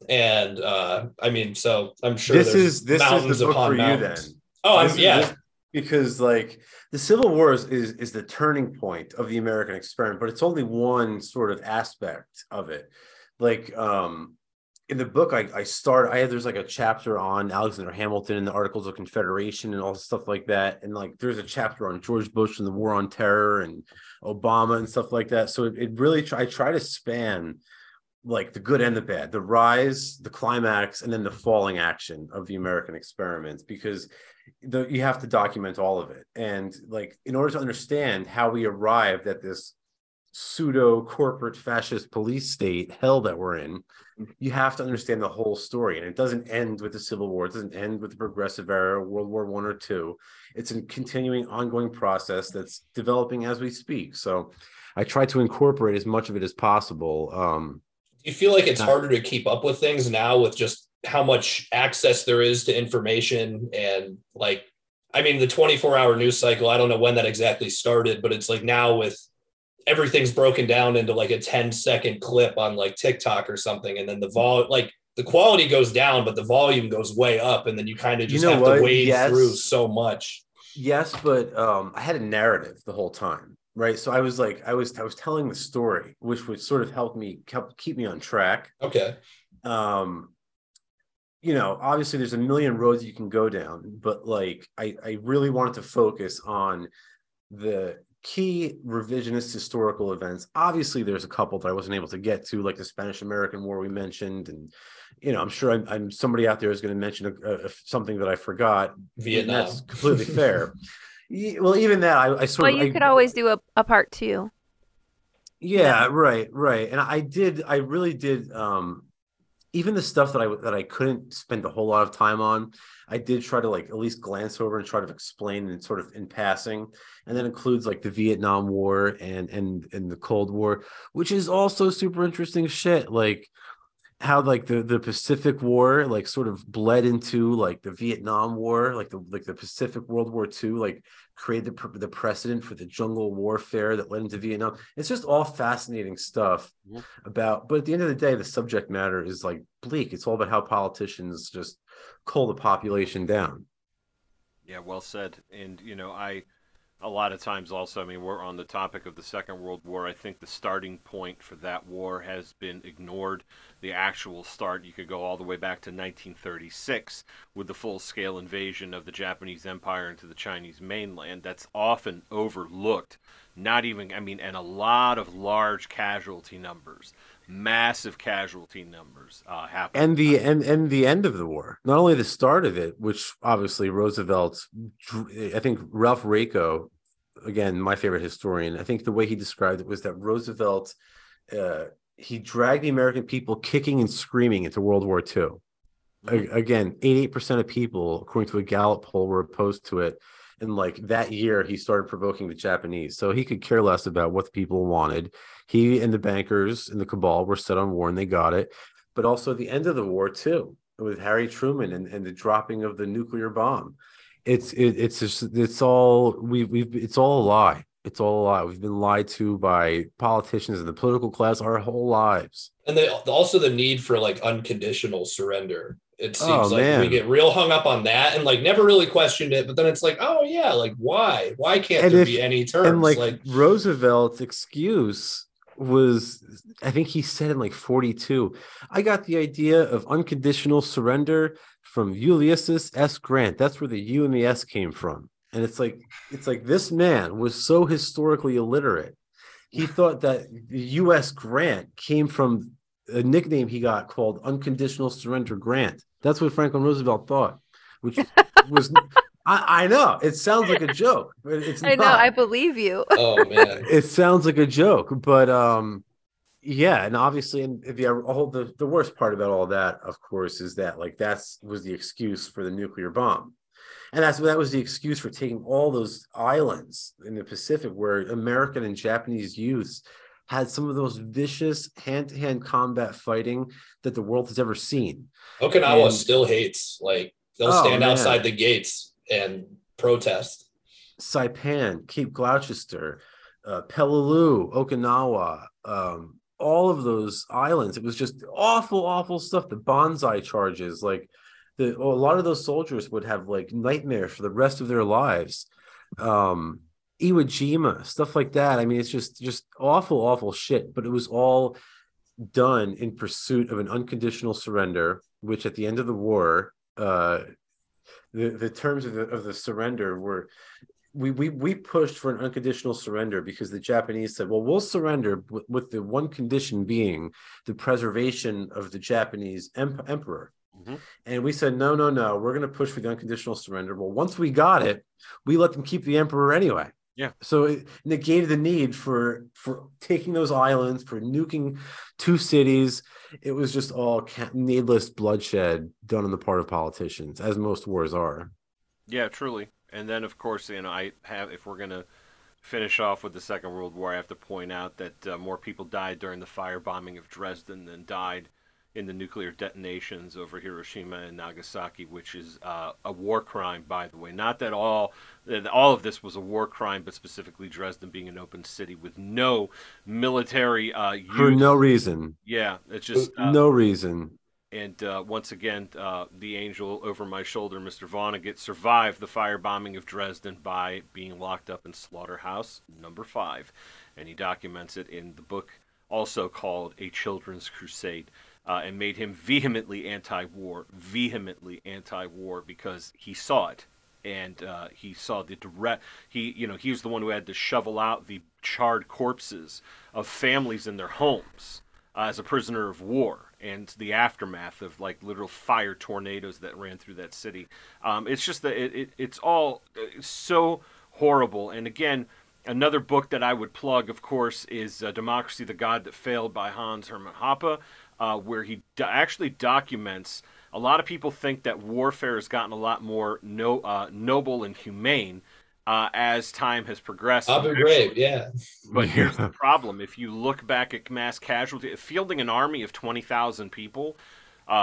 And I mean, so I'm sure this is the book for you then. Because like the Civil War is the turning point of the American experiment, but it's only one sort of aspect of it. Like in the book, there's like a chapter on Alexander Hamilton and the Articles of Confederation and all stuff like that, and like there's a chapter on George Bush and the War on Terror and Obama and stuff like that. So I try to span like the good and the bad, the rise, the climax, and then the falling action of the American experiment, because you have to document all of it. And like, in order to understand how we arrived at this pseudo corporate fascist police state hell that we're in, you have to understand the whole story. And it doesn't end with the Civil War. It doesn't end with the Progressive Era, World War I or II. It's a continuing, ongoing process that's developing as we speak. So I try to incorporate as much of it as possible. You feel like it's harder to keep up with things now with just how much access there is to information? And like, I mean, the 24-hour news cycle, I don't know when that exactly started, but it's like now with everything's broken down into like a 10-second clip on like TikTok or something. And then the quality goes down, but the volume goes way up. And then you kind of just have to wade through so much. Yes. But I had a narrative the whole time. Right. So I was like, I was telling the story, which would sort of help keep me on track. Okay. You know, obviously there's a million roads you can go down, but like, I really wanted to focus on the key revisionist historical events. Obviously there's a couple that I wasn't able to get to, like the Spanish-American War we mentioned. And, you know, I'm sure I'm somebody out there is going to mention something that I forgot. Vietnam. And that's completely fair. Well, even that, I sort of. Well, you could always do a part two. Yeah, right, right. And I really did. Even the stuff that I couldn't spend a whole lot of time on, I did try to like at least glance over and try to explain and sort of in passing. And that includes like the Vietnam War and the Cold War, which is also super interesting shit. Like how like the Pacific War like sort of bled into like the Vietnam War, like the Pacific World War II, like created the precedent for the jungle warfare that led into Vietnam. It's just all fascinating stuff about, but at the end of the day, the subject matter is like bleak. It's all about how politicians just cull the population down. Yeah, well said. And you know, a lot of times also, I mean, we're on the topic of the Second World War. I think the starting point for that war has been ignored. The actual start, you could go all the way back to 1936 with the full-scale invasion of the Japanese Empire into the Chinese mainland. That's often overlooked. Not even, I mean, and a lot of large casualty numbers. Massive casualty numbers happened. And the end of the war, not only the start of it, which obviously Roosevelt, I think Ralph Rako, again, my favorite historian, I think the way he described it was that Roosevelt, he dragged the American people kicking and screaming into World War II. Again, 88% of people, according to a Gallup poll, were opposed to it. And like that year, he started provoking the Japanese. So he could care less about what the people wanted. He and the bankers and the cabal were set on war and they got it. But also the end of the war, too, with Harry Truman and the dropping of the nuclear bomb. It's all a lie. It's all a lie. We've been lied to by politicians and the political class our whole lives. And also the need for like unconditional surrender. It seems we get real hung up on that and like never really questioned it. But then it's like, oh, yeah, like why can't there be any terms? And like Roosevelt's excuse was, I think he said in like 42, I got the idea of unconditional surrender from Ulysses S. Grant. That's where the U and the S came from. And it's like this man was so historically illiterate. He thought that the U.S. Grant came from a nickname he got called Unconditional Surrender Grant. That's what Franklin Roosevelt thought, which was, I know it sounds like a joke, but it's not. I know, I believe you. Oh man, it sounds like a joke, but yeah, and obviously, and the worst part about all that, of course, is that like was the excuse for the nuclear bomb, and that was the excuse for taking all those islands in the Pacific where American and Japanese youths had some of the most vicious hand-to-hand combat fighting that the world has ever seen. Okinawa still hates. Like they'll stand outside the gates and protest. Saipan, Cape Gloucester, Peleliu, Okinawa, all of those islands. It was just awful, awful stuff. The bonsai charges, like a lot of those soldiers would have like nightmares for the rest of their lives. Iwo Jima, stuff like that. I mean, it's just awful, awful shit. But it was all done in pursuit of an unconditional surrender, which at the end of the war, the terms of the surrender were, we pushed for an unconditional surrender because the Japanese said, well, we'll surrender with the one condition being the preservation of the Japanese emperor. Mm-hmm. And we said, no, we're going to push for the unconditional surrender. Well, once we got it, we let them keep the emperor anyway. Yeah. So it negated the need for taking those islands, for nuking two cities. It was just all needless bloodshed done on the part of politicians, as most wars are. Yeah, truly. And then, of course, you know, if we're going to finish off with the Second World War, I have to point out that more people died during the firebombing of Dresden than died in the nuclear detonations over Hiroshima and Nagasaki, which is a war crime, by the way. Not that all of this was a war crime, but specifically Dresden being an open city with no military use. For no reason. Yeah, it's just no reason. And once again, the angel over my shoulder, Mr. Vonnegut, survived the firebombing of Dresden by being locked up in slaughterhouse number 5, and he documents it in the book also called A Children's Crusade. And made him vehemently anti-war, because he saw it, and he saw the direct. He was the one who had to shovel out the charred corpses of families in their homes as a prisoner of war, and the aftermath of like literal fire tornadoes that ran through that city. It's just that it's all so horrible. And again, another book that I would plug, of course, is Democracy, the God That Failed by Hans Hermann Hoppe, where he actually documents. A lot of people think that warfare has gotten a lot more noble and humane as time has progressed. I'll be brave, yeah. But here's the problem. If you look back at mass casualty, fielding an army of 20,000 people,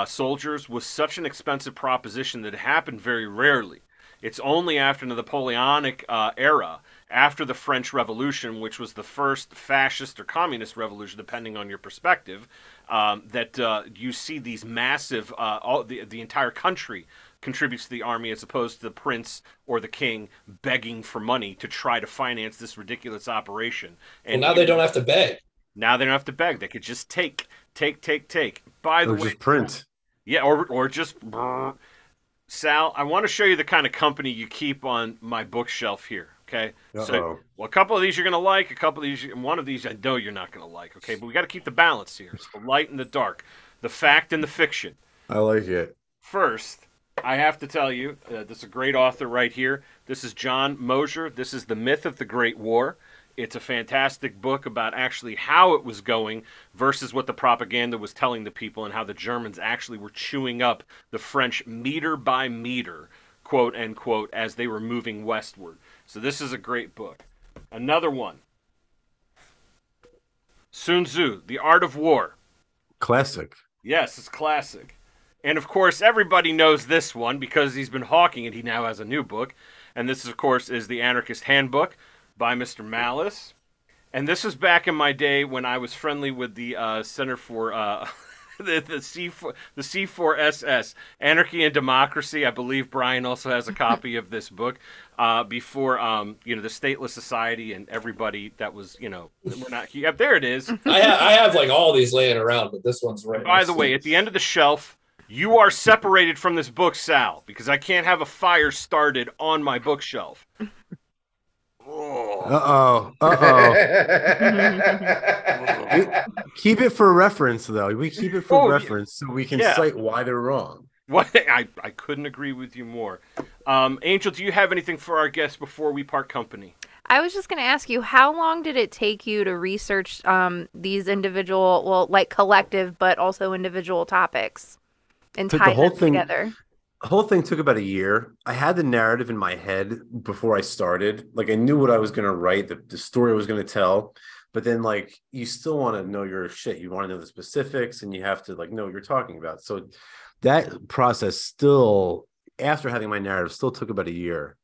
soldiers, was such an expensive proposition that it happened very rarely. It's only after the Napoleonic era, after the French Revolution, which was the first fascist or communist revolution, depending on your perspective, that you see these massive, the entire country contributes to the army as opposed to the prince or the king begging for money to try to finance this ridiculous operation. And well, now they don't have to beg. Now they don't have to beg. They could just take. By the way, just print. Yeah, or just... Sal, I want to show you the kind of company you keep on my bookshelf here, okay? Uh-oh. So, well, a couple of these you're going to like, a couple of these, and one of these I know you're not going to like, okay? But we got to keep the balance here. It's the light and the dark, the fact and the fiction. I like it. First, I have to tell you, this is a great author right here. This is John Mosher. This is The Myth of the Great War. It's a fantastic book about actually how it was going versus what the propaganda was telling the people and how the Germans actually were chewing up the French meter by meter, quote, end quote, as they were moving westward. So this is a great book. Another one. Sun Tzu, The Art of War. Classic. Yes, it's classic. And, of course, everybody knows this one because he's been hawking it. He now has a new book. And this, of course, is The Anarchist Handbook by Mr. Malice. And this was back in my day when I was friendly with the Center for the C4SS, Anarchy and Democracy. I believe Brian also has a copy of this book before, you know, the Stateless Society and everybody that was, you know, we're not here. There it is. I have like all these laying around, but this one's right. By the way, at the end of the shelf, you are separated from this book, Sal, because I can't have a fire started on my bookshelf. Uh-oh. Keep it for reference, though. We keep it for reference so we can cite why they're wrong. What? I couldn't agree with you more. Angel, do you have anything for our guests before we part company? I was just going to ask you, how long did it take you to research these individual, well, like collective, but also individual topics and tie the whole thing together? The whole thing took about a year. I had the narrative in my head before I started. Like, I knew what I was going to write, the story I was going to tell. But then, like, you still want to know your shit. You want to know the specifics, and you have to, like, know what you're talking about. So that process still, after having my narrative, still took about a year.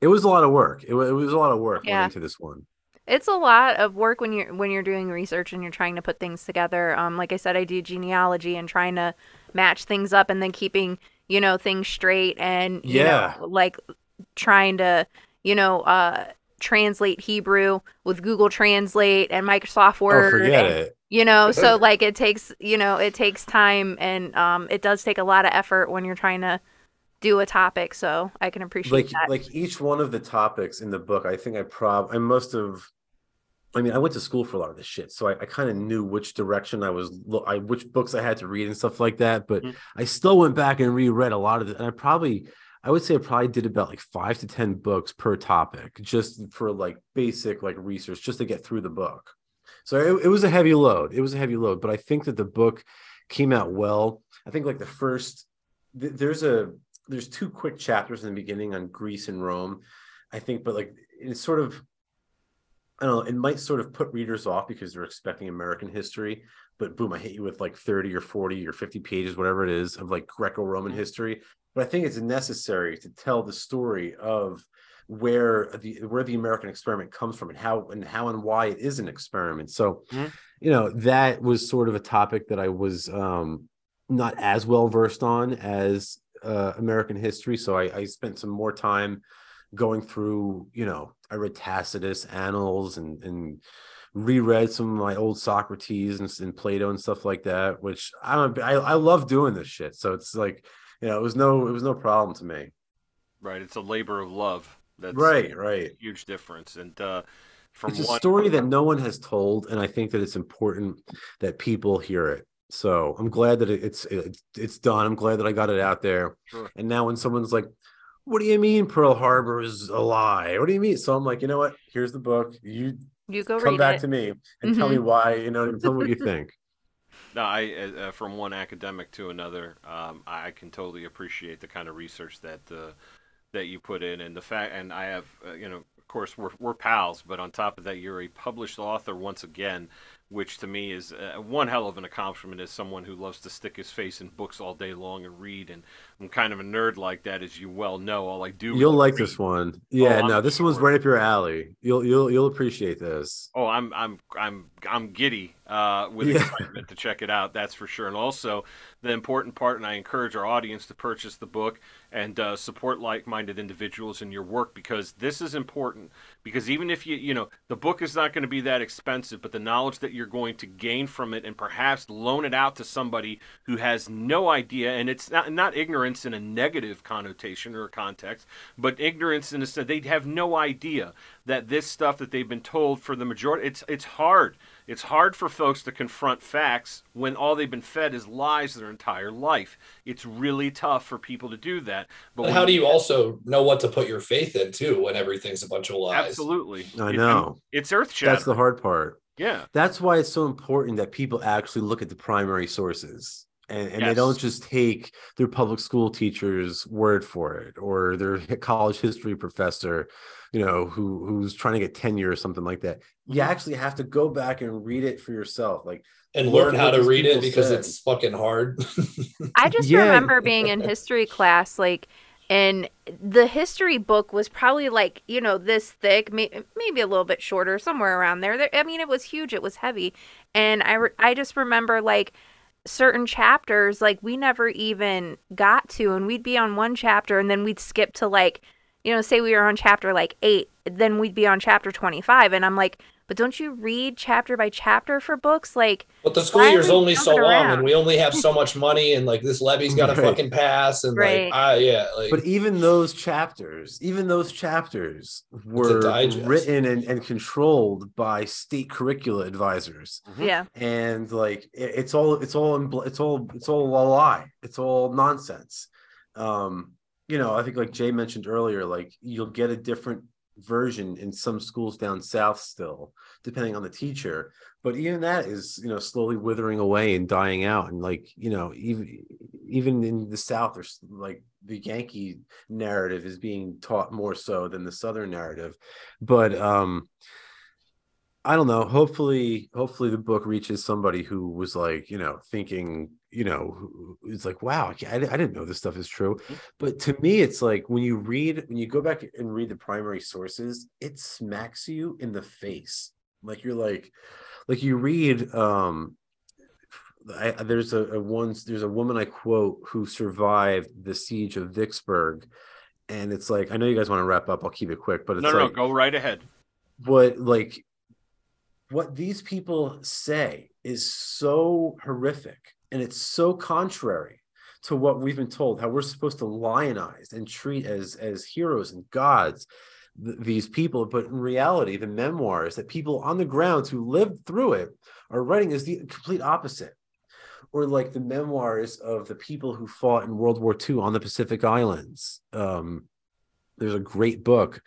It was a lot of work. It was a lot of work going into this one. It's a lot of work when you're doing research and you're trying to put things together. Like I said, I do genealogy and trying to match things up and then keeping, you know, things straight and, you know, like trying to, you know, translate Hebrew with Google Translate and Microsoft Word. Oh, forget it. You know, so like it takes, you know, it takes time and it does take a lot of effort when you're trying to do a topic. So I can appreciate that. Like each one of the topics in the book, I think I must have. I mean, I went to school for a lot of this shit, so I kind of knew which direction which books I had to read and stuff like that. But I still went back and reread a lot of it, and I would say I probably did about like 5 to 10 books per topic, just for like basic like research, just to get through the book. So it was a heavy load. It was a heavy load, but I think that the book came out well. I think like the first there's two quick chapters in the beginning on Greece and Rome, I think, but like it's sort of. I don't know, it might sort of put readers off because they're expecting American history, but boom, I hit you with like 30 or 40 or 50 pages, whatever it is, of like Greco-Roman history. But I think it's necessary to tell the story of where the American experiment comes from and how and why it is an experiment. So, you know, that was sort of a topic that I was not as well versed on as American history. So I spent some more time going through, you know, I read Tacitus, Annals, and reread some of my old Socrates and Plato and stuff like that, which I love doing this shit. So it's like, you know, it was no problem to me. Right, it's a labor of love. That's right. A huge difference. And it's a story that no one has told, and I think that it's important that people hear it. So I'm glad that it's done. I'm glad that I got it out there. Sure. And now when someone's like, what do you mean Pearl Harbor is a lie? What do you mean? So I'm like, you know what? Here's the book. You go come read back it. To me and tell me why, you know, and tell me what you think. No, I from one academic to another, I can totally appreciate the kind of research that you put in, and the fact, and I have, you know, of course we're pals, but on top of that, you're a published author once again, which to me is one hell of an accomplishment as someone who loves to stick his face in books all day long and read. And I'm kind of a nerd like that, as you well know. All I do. You'll like read. This one. Yeah, oh, no, this one's right up your alley. You'll appreciate this. Oh, I'm giddy with excitement to check it out. That's for sure. And also the important part, and I encourage our audience to purchase the book and support like-minded individuals in your work, because this is important. Because even if you the book is not going to be that expensive, but the knowledge that you're going to gain from it and perhaps loan it out to somebody who has no idea, and it's not ignorance in a negative connotation or context, but ignorance in the sense they have no idea that this stuff that they've been told for the majority, it's hard for folks to confront facts when all they've been fed is lies their entire life. It's really tough for people to do that. But how do you also know what to put your faith in too when everything's a bunch of lies? Absolutely. I know. It's earth-shattering. That's the hard part. Yeah, that's why it's so important that people actually look at the primary sources and they don't just take their public school teacher's word for it or their college history professor, you know, who's trying to get tenure or something like that. You actually have to go back and read it for yourself, like, and learn how to read it because it's fucking hard. I just remember being in history class, like, and the history book was probably like, you know, this thick, maybe a little bit shorter, somewhere around there. I mean, it was huge. It was heavy. And I just remember, like, certain chapters, like, we never even got to. And we'd be on one chapter and then we'd skip to, like, you know, say we were on chapter, like, 8. Then we'd be on chapter 25. And I'm like, but don't you read chapter by chapter for books? Like, but the school year's only so long, and we only have so much money, and like this levy's got to fucking pass, and like, like. But even those chapters were written and controlled by state curricula advisors. Yeah, and like it's all a lie. It's all nonsense. You know, I think like Jay mentioned earlier, like you'll get a different version in some schools down south still, depending on the teacher, but even that is, you know, slowly withering away and dying out. And like, you know, even in the south, there's like the Yankee narrative is being taught more so than the southern narrative. But I don't know, hopefully the book reaches somebody who was like, you know, thinking, you know, it's like, wow, I didn't know this stuff is true. But to me, it's like when you go back and read the primary sources, it smacks you in the face. Like you're like you read, there's a woman I quote who survived the siege of Vicksburg. And it's like, I know you guys want to wrap up. I'll keep it quick, but it's no, go right ahead. But like, what these people say is so horrific and it's so contrary to what we've been told, how we're supposed to lionize and treat as heroes and gods, these people. But in reality, the memoirs that people on the ground who lived through it are writing is the complete opposite. Or like the memoirs of the people who fought in World War II on the Pacific Islands. There's a great book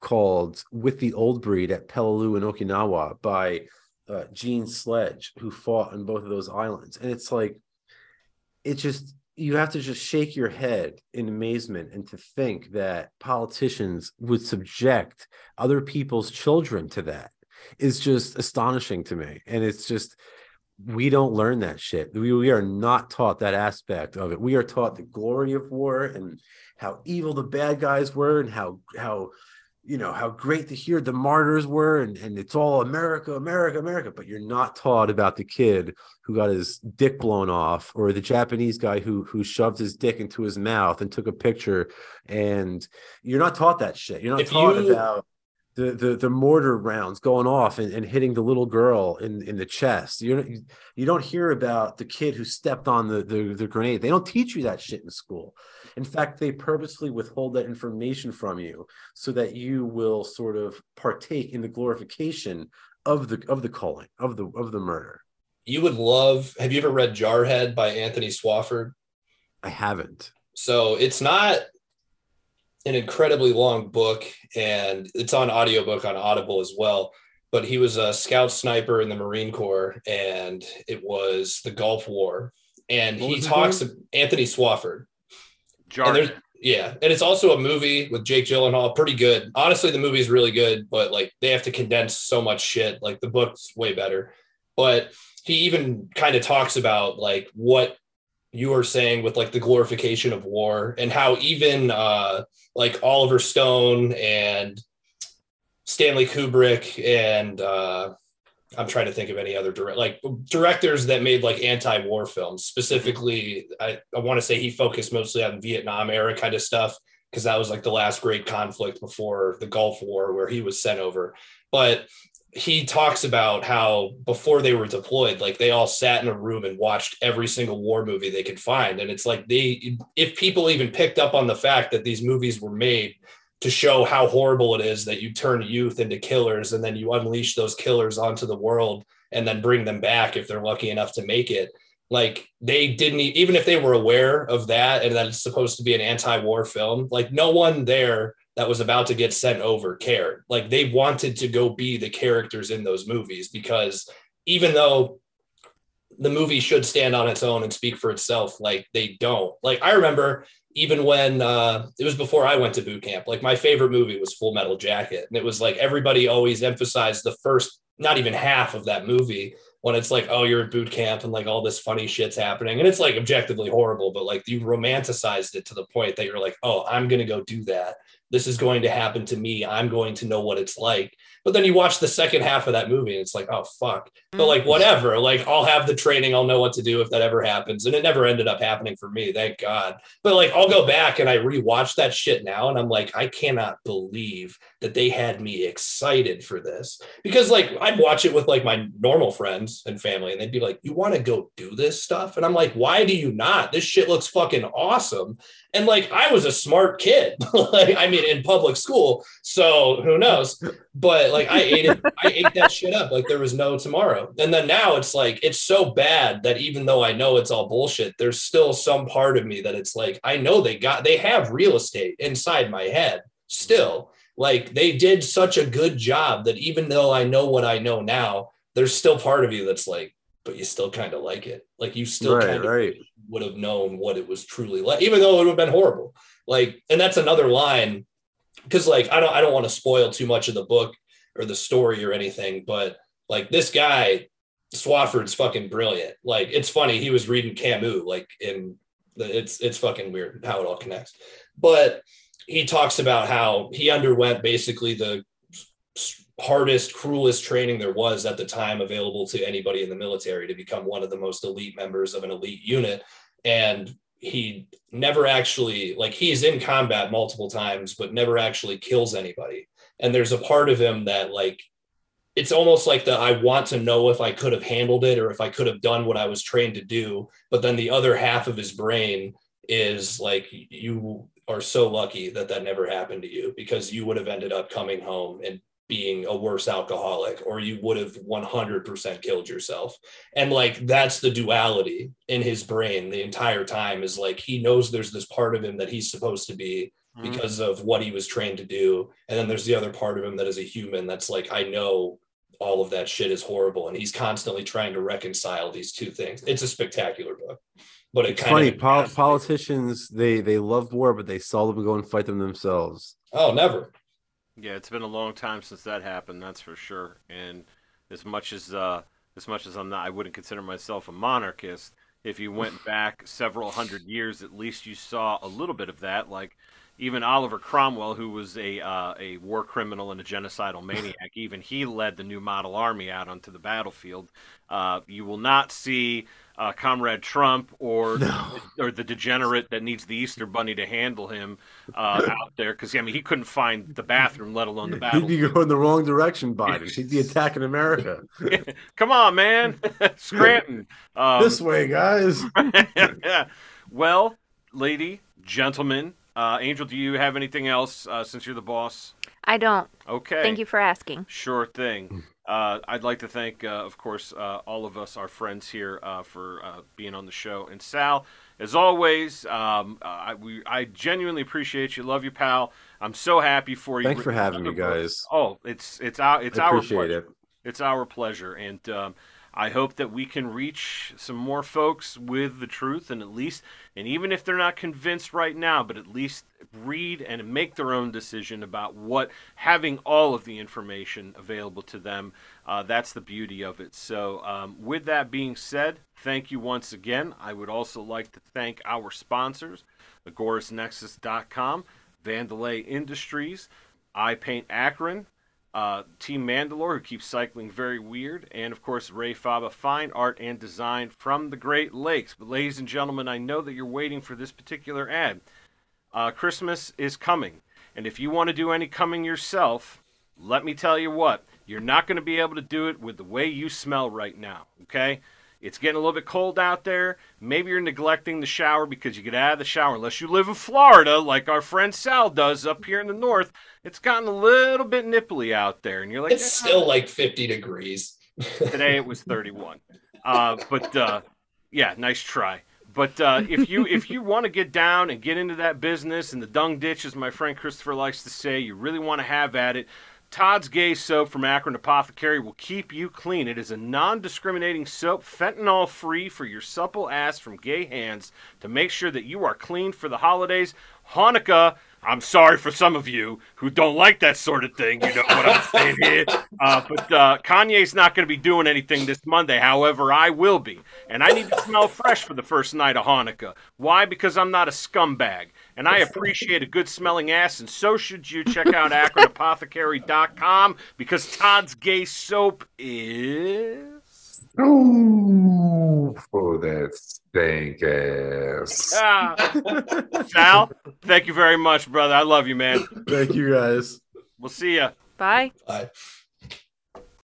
called With the Old Breed at Peleliu and Okinawa by Gene Sledge, who fought on both of those islands. And it's like, it just, you have to just shake your head in amazement and to think that politicians would subject other people's children to that is just astonishing to me. And it's just, we don't learn that shit. We are not taught that aspect of it. We are taught the glory of war and how evil the bad guys were and how you know, how great the martyrs were, and it's all America, America, America, but you're not taught about the kid who got his dick blown off or the Japanese guy who shoved his dick into his mouth and took a picture, and you're not taught that shit. You're not taught about the mortar rounds going off and hitting the little girl in the chest. You don't hear about the kid who stepped on the grenade. They don't teach you that shit in school. In fact, they purposely withhold that information from you so that you will sort of partake in the glorification of the culling, of the murder. You would love. Have you ever read Jarhead by Anthony Swafford? I haven't. So it's not. an incredibly long book, and it's on audiobook on Audible as well. But he was a scout sniper in the Marine Corps, and it was the Gulf War. And he talks to Anthony Swafford. And yeah. And it's also a movie with Jake Gyllenhaal. Pretty good. Honestly, the movie's really good, but like they have to condense so much shit. Like the book's way better. But he even kind of talks about like what you were saying with like the glorification of war, and how even like Oliver Stone and Stanley Kubrick and I'm trying to think of any other directors that made like anti-war films specifically. I want to say he focused mostly on Vietnam era kind of stuff, because that was like the last great conflict before the Gulf War where he was sent over. But he talks about how before they were deployed, like they all sat in a room and watched every single war movie they could find. And it's like if people even picked up on the fact that these movies were made to show how horrible it is that you turn youth into killers and then you unleash those killers onto the world and then bring them back if they're lucky enough to make it. Like they didn't, even if they were aware of that and that it's supposed to be an anti-war film, like no one there that was about to get sent over cared. Like they wanted to go be the characters in those movies, because even though the movie should stand on its own and speak for itself, like they don't. Like I remember even when it was before I went to boot camp, like my favorite movie was Full Metal Jacket. And it was like, everybody always emphasized the first, not even half of that movie, when it's like, oh, you're at boot camp and like all this funny shit's happening. And it's like objectively horrible, but like you romanticized it to the point that you're like, oh, I'm going to go do that. This is going to happen to me. I'm going to know what it's like. But then you watch the second half of that movie and it's like, oh, fuck. But like, whatever, like I'll have the training. I'll know what to do if that ever happens. And it never ended up happening for me. Thank God. But like, I'll go back and I rewatch that shit now. And I'm like, I cannot believe that they had me excited for this, because like I'd watch it with like my normal friends and family and they'd be like, you want to go do this stuff? And I'm like, why do you not? This shit looks fucking awesome. And like, I was a smart kid. Like, I mean, in public school. So who knows? But like, I ate that shit up. Like there was no tomorrow. And then now it's like, it's so bad that even though I know it's all bullshit, there's still some part of me that it's like, I know they have real estate inside my head still. Like they did such a good job that even though I know what I know now, there's still part of you that's like, but you still kind of like it. Like you still kind of would have known what it was truly like, even though it would have been horrible. Like, and that's another line, because like, I don't want to spoil too much of the book or the story or anything, but like this guy, Swafford's fucking brilliant. Like, it's funny. He was reading Camus, like it's fucking weird how it all connects. But he talks about how he underwent basically the hardest, cruelest training there was at the time available to anybody in the military to become one of the most elite members of an elite unit. And he never actually, like, he's in combat multiple times, but never actually kills anybody. And there's a part of him that like, it's almost like I want to know if I could have handled it or if I could have done what I was trained to do. But then the other half of his brain is like, you are so lucky that never happened to you, because you would have ended up coming home and being a worse alcoholic, or you would have 100% killed yourself. And like, that's the duality in his brain the entire time, is like, he knows there's this part of him that he's supposed to be because of what he was trained to do. And then there's the other part of him that is a human. That's like, I know all of that shit is horrible. And he's constantly trying to reconcile these two things. It's a spectacular book. But it's funny, politicians, they loved war, but they seldom go and fight them themselves. Oh, never. Yeah, it's been a long time since that happened, that's for sure. And as much as I'm not, I wouldn't consider myself a monarchist, if you went back several hundred years, at least you saw a little bit of that. Like even Oliver Cromwell, who was a war criminal and a genocidal maniac, even he led the new model army out onto the battlefield. You will not see Comrade Trump or the degenerate that needs the Easter Bunny to handle him out there, because I mean he couldn't find the bathroom, let alone the bathroom. He'd be going the wrong direction, Biden. He'd be attacking America. Come on, man, Scranton. This way, guys. Yeah. Well, lady, gentlemen, Angel, do you have anything else since you're the boss? I don't. Okay. Thank you for asking. Sure thing. I'd like to thank, of course, all of us, our friends here, for being on the show. And Sal, As always, I genuinely appreciate you. Love you, pal. I'm so happy for you. Thanks for having me, guys. Oh, it's our pleasure. It's our pleasure, and I hope that we can reach some more folks with the truth, and at least, and even if they're not convinced right now, but at least read and make their own decision about what having all of the information available to them. That's the beauty of it. So with that being said, thank you once again. I would also like to thank our sponsors, Agorasnexus.com, Vandelay Industries, I Paint Akron, Team Mandalore, who keeps cycling very weird, and of course Ray Faba, fine art and design from the Great Lakes. But ladies and gentlemen, I know that you're waiting for this particular ad. Christmas is coming, and if you want to do any coming yourself, let me tell you what, you're not going to be able to do it with the way you smell right now, okay? It's getting a little bit cold out there. Maybe you're neglecting the shower because you get out of the shower. Unless you live in Florida, like our friend Sal does up here in the north, it's gotten a little bit nipply out there. And you're like, it's still like 50 degrees. Today it was 31. Yeah, nice try. But if you want to get down and get into that business and the dung ditch, as my friend Christopher likes to say, you really want to have at it. Todd's Gay Soap from Akron Apothecary will keep you clean. It is a non-discriminating soap, fentanyl-free for your supple ass from gay hands to make sure that you are clean for the holidays. Hanukkah, I'm sorry for some of you who don't like that sort of thing. You know what I'm saying here. But Kanye's not going to be doing anything this Monday. However, I will be. And I need to smell fresh for the first night of Hanukkah. Why? Because I'm not a scumbag. And I appreciate a good smelling ass, and so should you. Check out AkronApothecary.com because Todd's Gay Soap is for that stank ass. Sal, thank you very much, brother. I love you, man. Thank you, guys. We'll see ya. Bye. Bye.